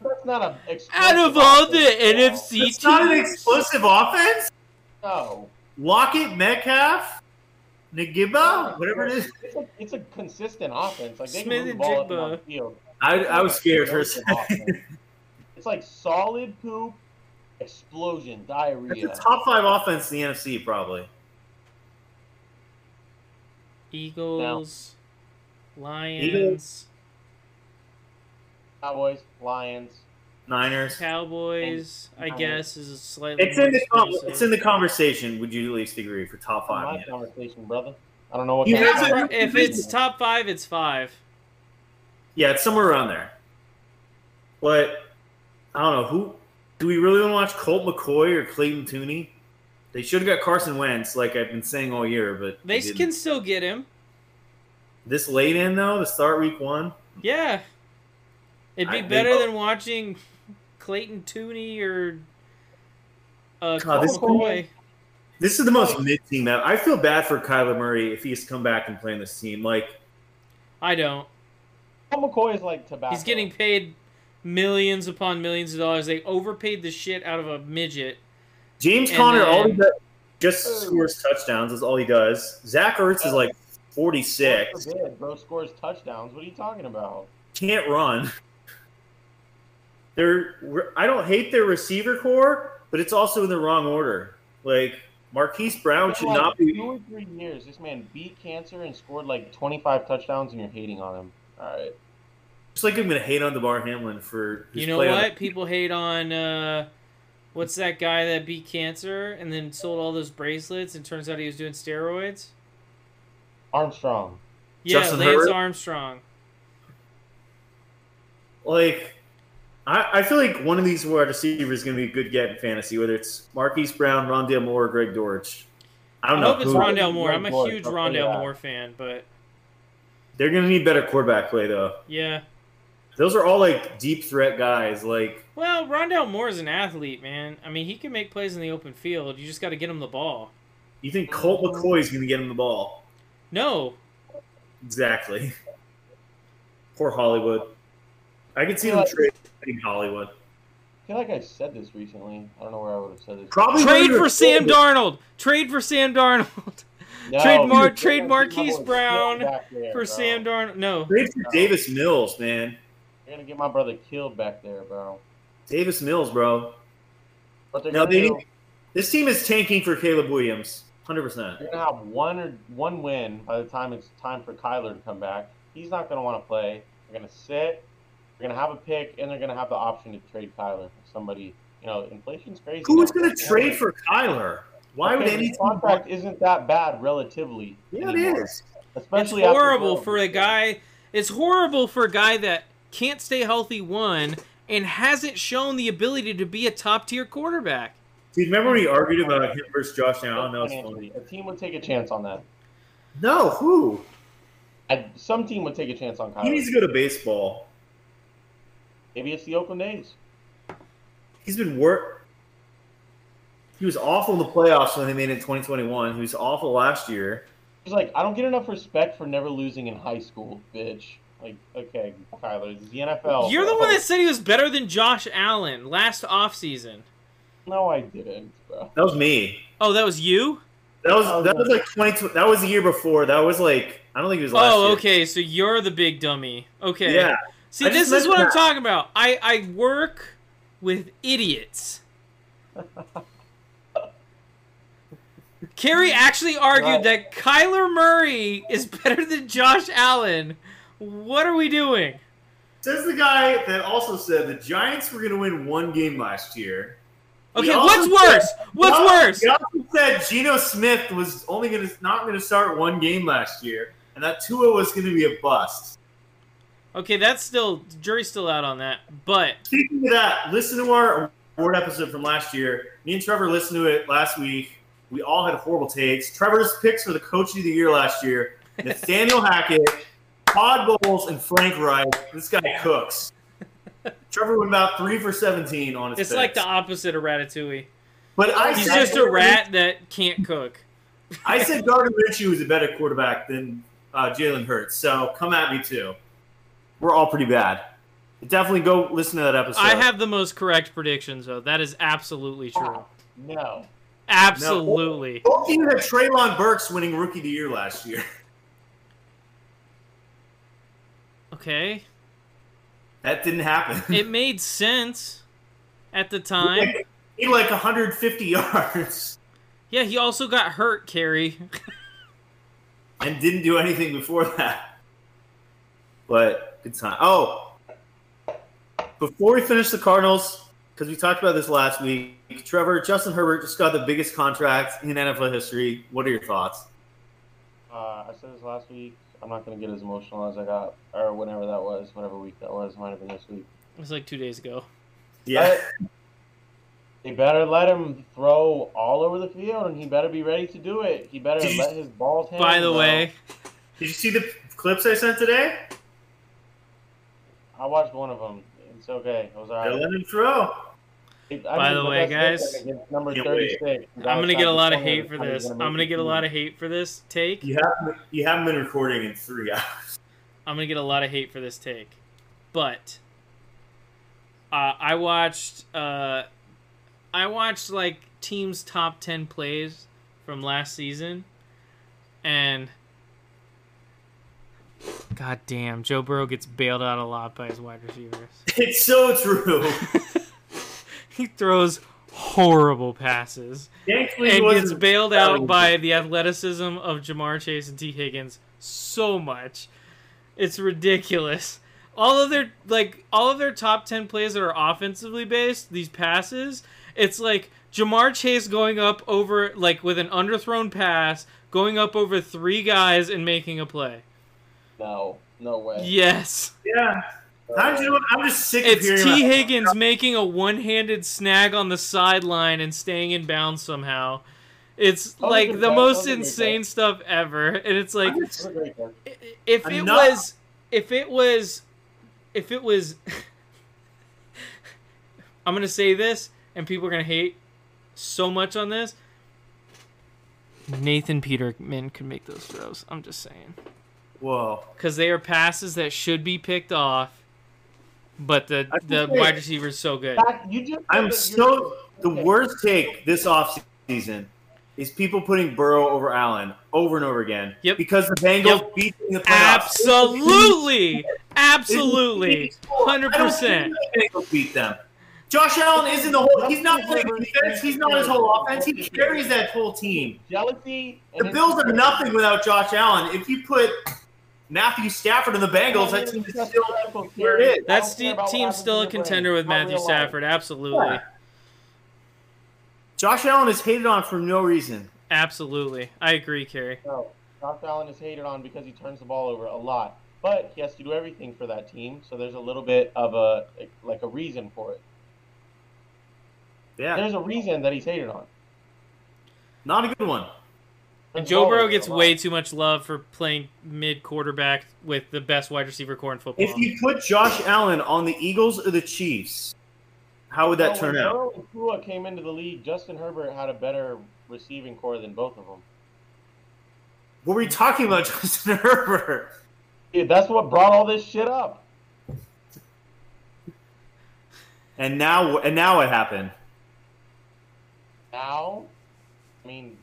That's not an out of all the N F C teams. It's not an explosive offense? No. Lockett, Metcalf, Nagiba, whatever it is. It's a, it's a consistent offense. Like they Smith can move the ball up on the field. I, I was scared for a second. It's like solid poop, explosion, diarrhea. It's a top five offense in the N F C, probably. Eagles, no. Lions. Eagles. Cowboys, Lions, Niners, Cowboys. I Niners. guess is a slightly. It's in the com- it's in the conversation. Would you at least agree for top five? My yet? Conversation, brother. I don't know what. Kind of a, if it's top five, it's five. Yeah, it's somewhere around there. But I don't know who. Do we really want to watch Colt McCoy or Clayton Tooney? They should have got Carson Wentz, like I've been saying all year, but they, they can still get him. This late in though, to start week one. Yeah, it'd be I, better they, than watching Clayton Tooney or uh, God, this, McCoy. This is the most mid team that I feel bad for Kyler Murray if he's come back and playing this team. Like, I don't. McCoy is like tobacco. He's getting paid millions upon millions of dollars. They overpaid the shit out of a midget. James and Conner, then, all he does, just scores touchdowns. That's all he does. Zach Ertz is like forty-six. Bro scores touchdowns. What are you talking about? Can't run. They're, I don't hate their receiver core, but it's also in the wrong order. Like, Marquise Brown should like not be. Two or three years, this man beat cancer and scored like twenty-five touchdowns, and you're hating on him. All right. Just like I'm going to hate on DeMar Hamlin for his You know play what? On- People hate on. Uh... What's that guy that beat cancer and then sold all those bracelets and turns out he was doing steroids? Armstrong. Yeah, Justin Lance Herbert. Armstrong. Like, I, I feel like one of these wide receivers is going to be a good get in fantasy, whether it's Marquise Brown, Rondale Moore, or Greg Dortch. I don't I know. I hope who. it's Rondale Moore. I'm a huge Rondale yeah. Moore fan, but. They're going to need better quarterback play, though. Yeah. Those are all, like, deep threat guys. Like, well, Rondale Moore is an athlete, man. I mean, he can make plays in the open field. You just got to get him the ball. You think Colt McCoy is going to get him the ball? No. Exactly. Poor Hollywood. I could see them like, trading Hollywood. I feel like I said this recently. I don't know where I would have said this. Probably trade for Sam Darnold. Trade for Sam Darnold. No, trade Mar- trade Marquise Brown there, for bro. Sam Darnold. No. Trade for Davis Mills, man. You're going to get my brother killed back there, bro. Davis Mills, bro. But now, they, this team is tanking for Caleb Williams, one hundred percent. You're going to have one or one win by the time it's time for Kyler to come back. He's not going to want to play. They're going to sit. They're going to have a pick, and they're going to have the option to trade Kyler for somebody. You know, inflation's crazy. Who's going to trade for Kyler? Why okay, would any contract want... isn't that bad relatively? Yeah, anymore. It is. Especially it's horrible for a guy. It's horrible for a guy that can't stay healthy, one, and hasn't shown the ability to be a top-tier quarterback. Dude, remember when he argued about him versus Josh Allen? That was funny. A team would take a chance on that. No, who? I, some team would take a chance on Kyler. He needs to go to baseball. Maybe it's the Oakland A's. He's been work. He was awful in the playoffs when they made it in twenty twenty-one. He was awful last year. He's like, I don't get enough respect for never losing in high school, bitch. Like, okay, Kyler, this is the N F L. You're the one that said he was better than Josh Allen last offseason. No, I didn't, bro. That was me. Oh, that was you? That was that was like twenty. That was the year before. That was like, I don't think it was last year. Oh, okay, so you're the big dummy. Okay. Yeah. See, this is what I'm talking about. I, I work with idiots. Kerry actually argued that Kyler Murray is better than Josh Allen. What are we doing? Says the guy that also said the Giants were going to win one game last year. Okay, what's worse? Said, what's also, worse? He also said Geno Smith was only going to not going to start one game last year, and that Tua was going to be a bust. Okay, that's still jury's still out on that. But speaking of that, listen to our award episode from last year. Me and Trevor listened to it last week. We all had horrible takes. Trevor's picks for the coach of the year last year: Nathaniel Hackett, Todd Bowles, and Frank Reich. This guy cooks. Trevor went about three for seventeen on his It's picks. Like the opposite of Ratatouille. But I He's said, just a rat that can't cook. I said Gardner Minshew was a better quarterback than uh, Jalen Hurts, so come at me too. We're all pretty bad. Definitely go listen to that episode. I have the most correct predictions, though. That is absolutely true. Oh, no. Absolutely. No. Both of you had Treylon Burks winning Rookie of the Year last year. Okay. That didn't happen. It made sense at the time. He had like one hundred fifty yards. Yeah, he also got hurt, Kerry. And didn't do anything before that. But good time. Oh, before we finish the Cardinals, because we talked about this last week, Trevor, Justin Herbert just got the biggest contract in N F L history. What are your thoughts? Uh, I said this last week. I'm not going to get as emotional as I got, or whenever that was, whatever week that was. Might have been this week. It was like two days ago. Yeah. I, They better let him throw all over the field, and he better be ready to do it. He better you, let his balls hang. By the go. way, did you see the clips I sent today? I watched one of them. It's okay. It was all right. Let him throw. I by the way, guys, number thirty-six. I'm gonna get a lot of hate for this. I'm gonna get a lot of hate for this take. You haven't you haven't been recording in three hours. I'm gonna get a lot of hate for this take, but uh, I watched uh, I watched like teams' top ten plays from last season, and God damn, Joe Burrow gets bailed out a lot by his wide receivers. It's so true. He throws horrible passes Thankfully and gets bailed out by the athleticism of Jamar Chase and T. Higgins so much. It's ridiculous. All of their like all of their top ten plays that are offensively based, these passes, it's like Jamar Chase going up over like with an underthrown pass, going up over three guys and making a play. No, no way. Yes. Yeah. How did you, I'm just sick of hearing. It's T. Higgins making a one-handed snag on the sideline and staying in bounds somehow. It's oh, like the most insane stuff ever, and it's like just, if, it was, if it was, if it was, if it was. I'm gonna say this, and people are gonna hate so much on this. Nathan Peterman could make those throws. I'm just saying. Whoa! Because they are passes that should be picked off. But the, the wide receiver is so good. You just I'm so – the worst take this offseason is people putting Burrow over Allen over and over again. Yep. Because the Bengals yep. beat in the playoffs. Absolutely. Absolutely. one hundred percent. The Bengals beat them. Josh Allen isn't the whole – he's not playing defense. He's not his whole offense. He carries that whole team. Jealousy. The Bills are nothing without Josh Allen. If you put – Matthew Stafford and the Bengals, that team is still where it is. That team's still a contender with Matthew Stafford, absolutely. Yeah. Josh Allen is hated on for no reason. Absolutely. I agree, Kerry. No, Josh Allen is hated on because he turns the ball over a lot. But he has to do everything for that team, so there's a little bit of a like a reason for it. Yeah. There's a reason that he's hated on. Not a good one. And Joe Burrow gets way too much love for playing mid-quarterback with the best wide receiver core in football. If you put Josh Allen on the Eagles or the Chiefs, how would that turn out? When Tua came into the league, Justin Herbert had a better receiving core than both of them. What were you talking about, Justin Herbert? Dude, that's what brought all this shit up. And now, and now what happened? Now? I mean...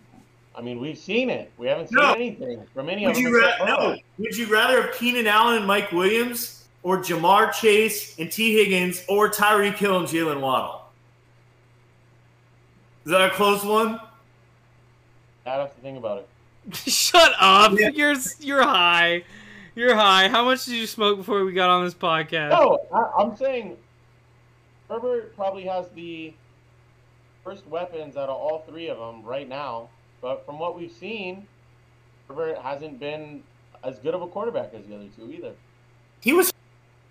I mean, we've seen it. We haven't seen no. anything from any would of them. You ra- no. Would you rather have Keenan Allen and Mike Williams or Jamar Chase and T. Higgins or Tyreek Hill and Jalen Waddle? Is that a close one? I'd have to think about it. Shut up. Yeah. You're you're high. You're high. How much did you smoke before we got on this podcast? No, I, I'm saying Herbert probably has the first weapons out of all three of them right now. But from what we've seen, Herbert hasn't been as good of a quarterback as the other two either. He was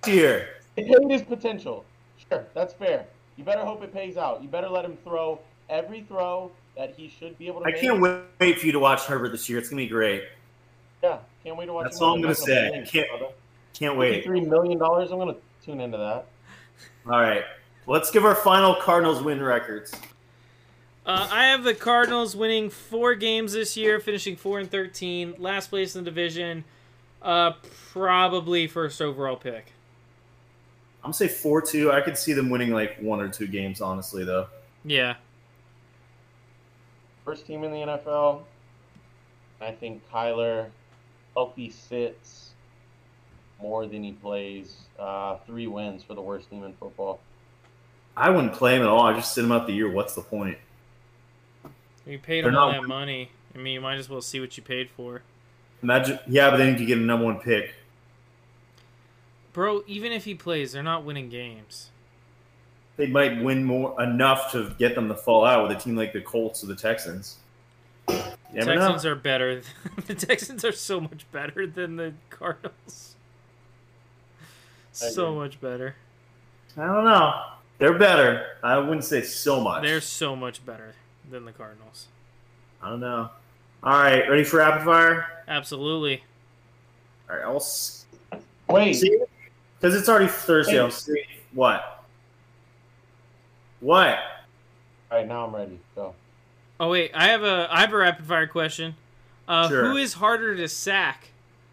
here. It hit his potential. Sure, that's fair. You better hope it pays out. You better let him throw every throw that he should be able to I make. I can't wait, wait for you to watch Herbert this year. It's going to be great. Yeah, can't wait to watch that's him. That's all I'm going to say. I can't, can't wait. fifty-three million dollars, I'm going to tune into that. All right. Let's give our final Cardinals win records. Uh, I have the Cardinals winning four games this year, finishing four and thirteen, last place in the division, uh, probably first overall pick. I'm going to say four two. I could see them winning like one or two games, honestly, though. Yeah. First team in the N F L. I think Kyler healthy sits more than he plays. Uh, three wins for the worst team in football. I wouldn't play him at all. I just sit him out the year. What's the point? You paid them all that money. I mean, you might as well see what you paid for. Imagine, yeah, but then you get a number one pick. Bro, even if he plays, they're not winning games. They might win more enough to get them to fall out with a team like the Colts or the Texans. The Texans are better. The Texans are so much better than the Cardinals. So much better. I don't know. They're better. I wouldn't say so much. They're so much better than the Cardinals. I don't know. All right, ready for rapid fire? Absolutely. All right, I'll s- wait. Because it's already Thursday. I'll see. What? What? All right, now I'm ready. Go. Oh wait, I have a I have a rapid fire question. Uh, sure. Who is harder to sack?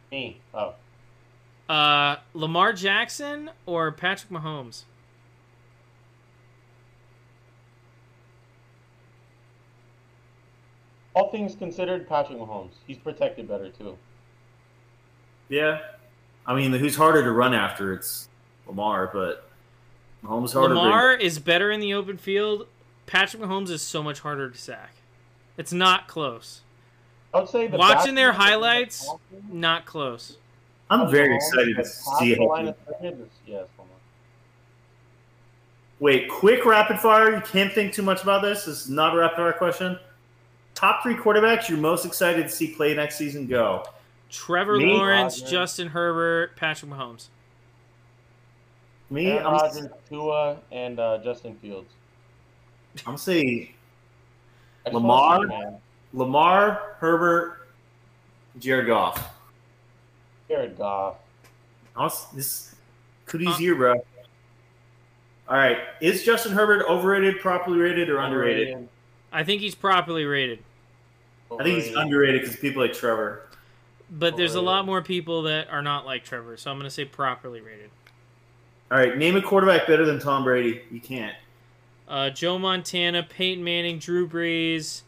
Me. Oh. Uh, Lamar Jackson or Patrick Mahomes? All things considered, Patrick Mahomes. He's protected better, too. Yeah. I mean, who's harder to run after? It's Lamar, but Mahomes harder. Lamar to... is better in the open field. Patrick Mahomes is so much harder to sack. It's not close. I would say the watching their highlights, not close. I'm very excited to see it. Yes, wait, quick rapid fire. You can't think too much about this. This is not a rapid fire question. Top three quarterbacks you're most excited to see play next season go. Trevor Me, Lawrence, Rodgers. Justin Herbert, Patrick Mahomes. Me, Aaron I'm Rodgers, Tua, and uh, Justin Fields. I'm saying Lamar, Lamar, Herbert, Jared Goff. Jared Goff. Was, this Cootie's uh, year, bro. All right. Is Justin Herbert overrated, properly rated, or underrated? underrated? I think he's properly rated. Overrated. I think he's underrated because people like Trevor. But overrated. There's a lot more people that are not like Trevor, so I'm going to say properly rated. All right. Name a quarterback better than Tom Brady. You can't. Uh, Joe Montana, Peyton Manning, Drew Brees.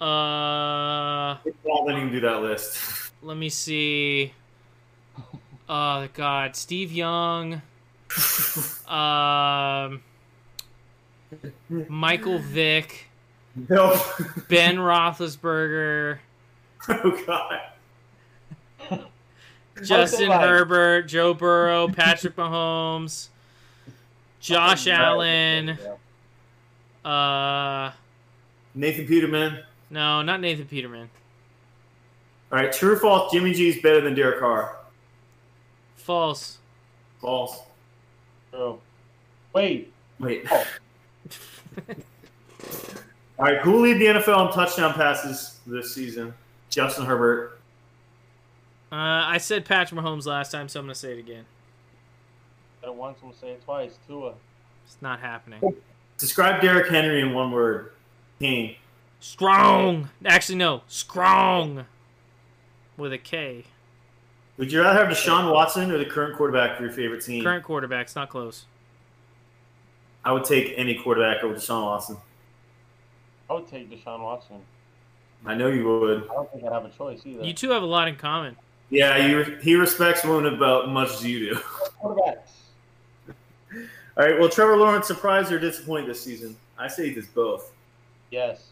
Uh, it's all letting him do that list. Let me see. Oh, God. Steve Young. um, Michael Vick. No. Ben Roethlisberger. Oh, God. Justin Herbert. Joe Burrow. Patrick Mahomes. Josh Allen. Uh, Nathan Peterman. No, not Nathan Peterman. All right, true or false, Jimmy G is better than Derek Carr? False. False. True. Wait. Wait. Oh. All right, who will lead the N F L in touchdown passes this season? Justin Herbert. Uh, I said Patrick Mahomes last time, so I'm going to say it again. I said it once, I'm going to say it twice. Tua. It's not happening. Describe Derrick Henry in one word. King. Strong. Actually, no. Strong. With a K. Would you rather have Deshaun Watson or the current quarterback for your favorite team? Current quarterback's not close. I would take any quarterback over Deshaun Watson. I would take Deshaun Watson. I know you would. I don't think I'd have a choice either. You two have a lot in common. Yeah, you, he respects women about much as you do. Quarterbacks. All right, well, Trevor Lawrence, surprised or disappointed this season? I say he does both. Yes.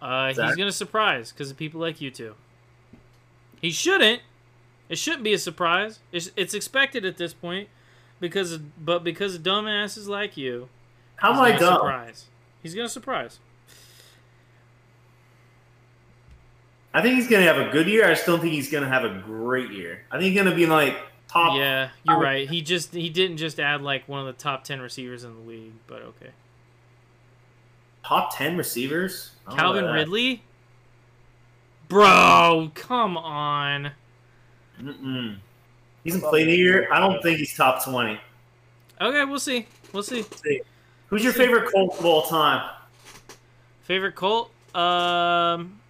Uh, he's going to surprise because of people like you two. He shouldn't. It shouldn't be a surprise. It's, it's expected at this point, because of, but because of dumbasses like you, how am I dumb? Surprise. He's going to surprise. I think he's going to have a good year. I just don't think he's going to have a great year. I think he's going to be like top. Yeah, you're top. Right. He just he didn't just add like one of the top ten receivers in the league, but okay. Top ten receivers? Calvin Ridley? Bro, come on. Mm-mm. He's in play here. I don't think he's top twenty. Okay, we'll see. We'll see. We'll see. Who's we'll your see. favorite Colt of all time? Favorite Colt? Um,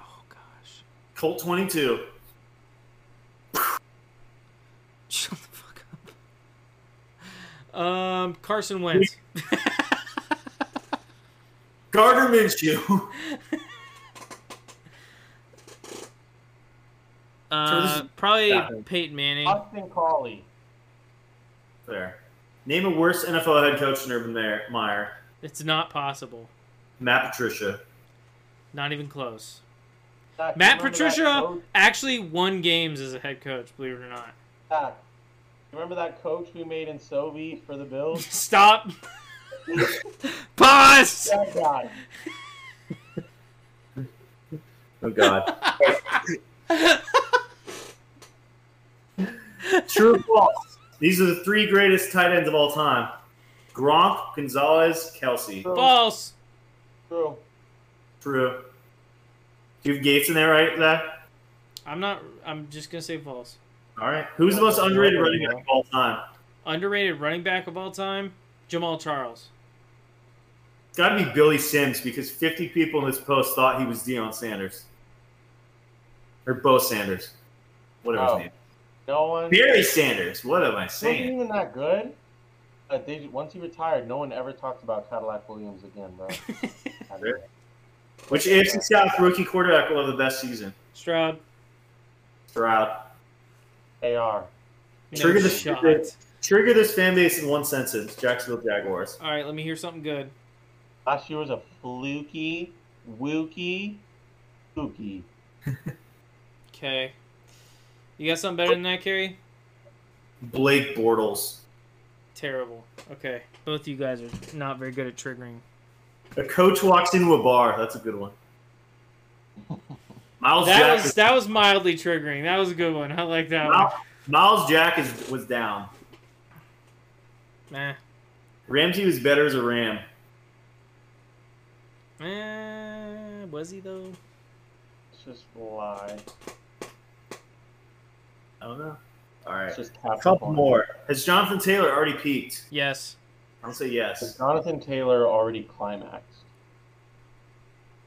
oh, gosh. Colt twenty-two. Shut the fuck up. Um, Carson Wentz. Gardner Minshew. Uh, so probably yeah. Peyton Manning. Austin Crawley. There. Name a worse N F L head coach than Urban Meyer. It's not possible. Matt Patricia. Not even close. Zach, Matt Patricia actually won games as a head coach, believe it or not. Zach, you remember that coach we made in Sovie for the Bills? Stop. Pause. Oh, God. Oh, God. True or false? These are the three greatest tight ends of all time. Gronk, Gonzalez, Kelsey. True. False. True. True. Do you have Gates in there, right, Zach? I'm not. I'm just gonna say false. All right. Who's the most underrated running back of all time? Underrated running back of all time, Jamal Charles. It's got to be Billy Sims because fifty people in this post thought he was Deion Sanders or Bo Sanders, whatever oh, his name. No one. Barry Sanders. What am I saying? Wasn't even that good. Uh, they, once he retired, no one ever talked about Cadillac Williams again, bro. Which A F C South rookie quarterback will have the best season? Stroud. Stroud. A R. Trigger no this, this trigger this fan base in one sentence. Jacksonville Jaguars. All right, let me hear something good. Last year was a fluky, wookie, kooky. Okay. You got something better than that, Kerry? Blake Bortles. Terrible. Okay. Both you guys are not very good at triggering. A coach walks into a bar. That's a good one. Miles that Jack was is, that was mildly triggering. That was a good one. I like that Miles, one. Miles Jack is was down. Nah. Ramsey was better as a Ram. Eh, was he though? Let's just lie. I don't know. All right. Just a couple more. Has Jonathan Taylor already peaked? Yes. I'll say yes. Has Jonathan Taylor already climaxed?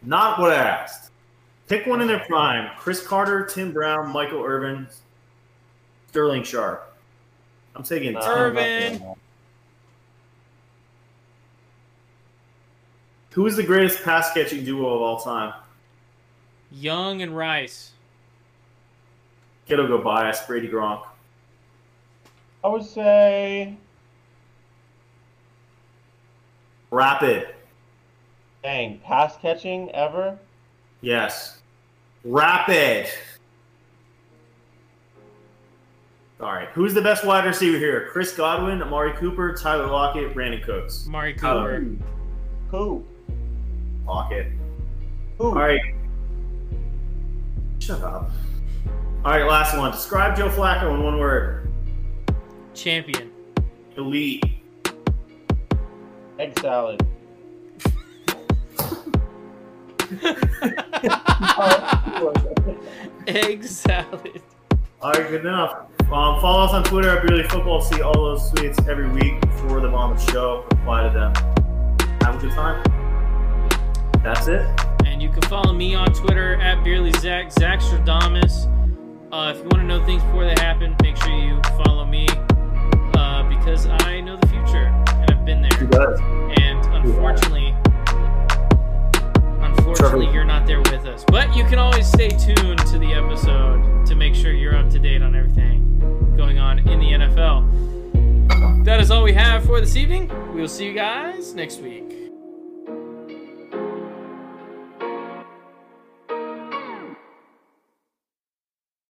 Not what I asked. Pick one in their prime. Chris Carter, Tim Brown, Michael Irvin, Sterling Sharp. I'm taking no, Irvin. Who is the greatest pass-catching duo of all time? Young and Rice. Kid'll go biased. Brady Gronk. I would say... Rapid. Dang, pass-catching ever? Yes. Rapid. All right. Who's the best wide receiver here? Chris Godwin, Amari Cooper, Tyler Lockett, Brandon Cooks. Amari Cooper. Um, Who? Lockett. Who? All right. Shut up. All right, last one. Describe Joe Flacco in one word. Champion. Elite. Egg salad. Egg salad. All right, good enough. Um, follow us on Twitter at Beerly Football. See all those tweets every week before them on the show. Reply to them. Have a good time. That's it. And you can follow me on Twitter at BeerlyZach, Zach Stradamus. Uh, if you want to know things before they happen, make sure you follow me uh, because I know the future and I've been there. He does. And unfortunately. Unfortunately, you're not there with us. But you can always stay tuned to the episode to make sure you're up to date on everything going on in the N F L. That is all we have for this evening. We will see you guys next week.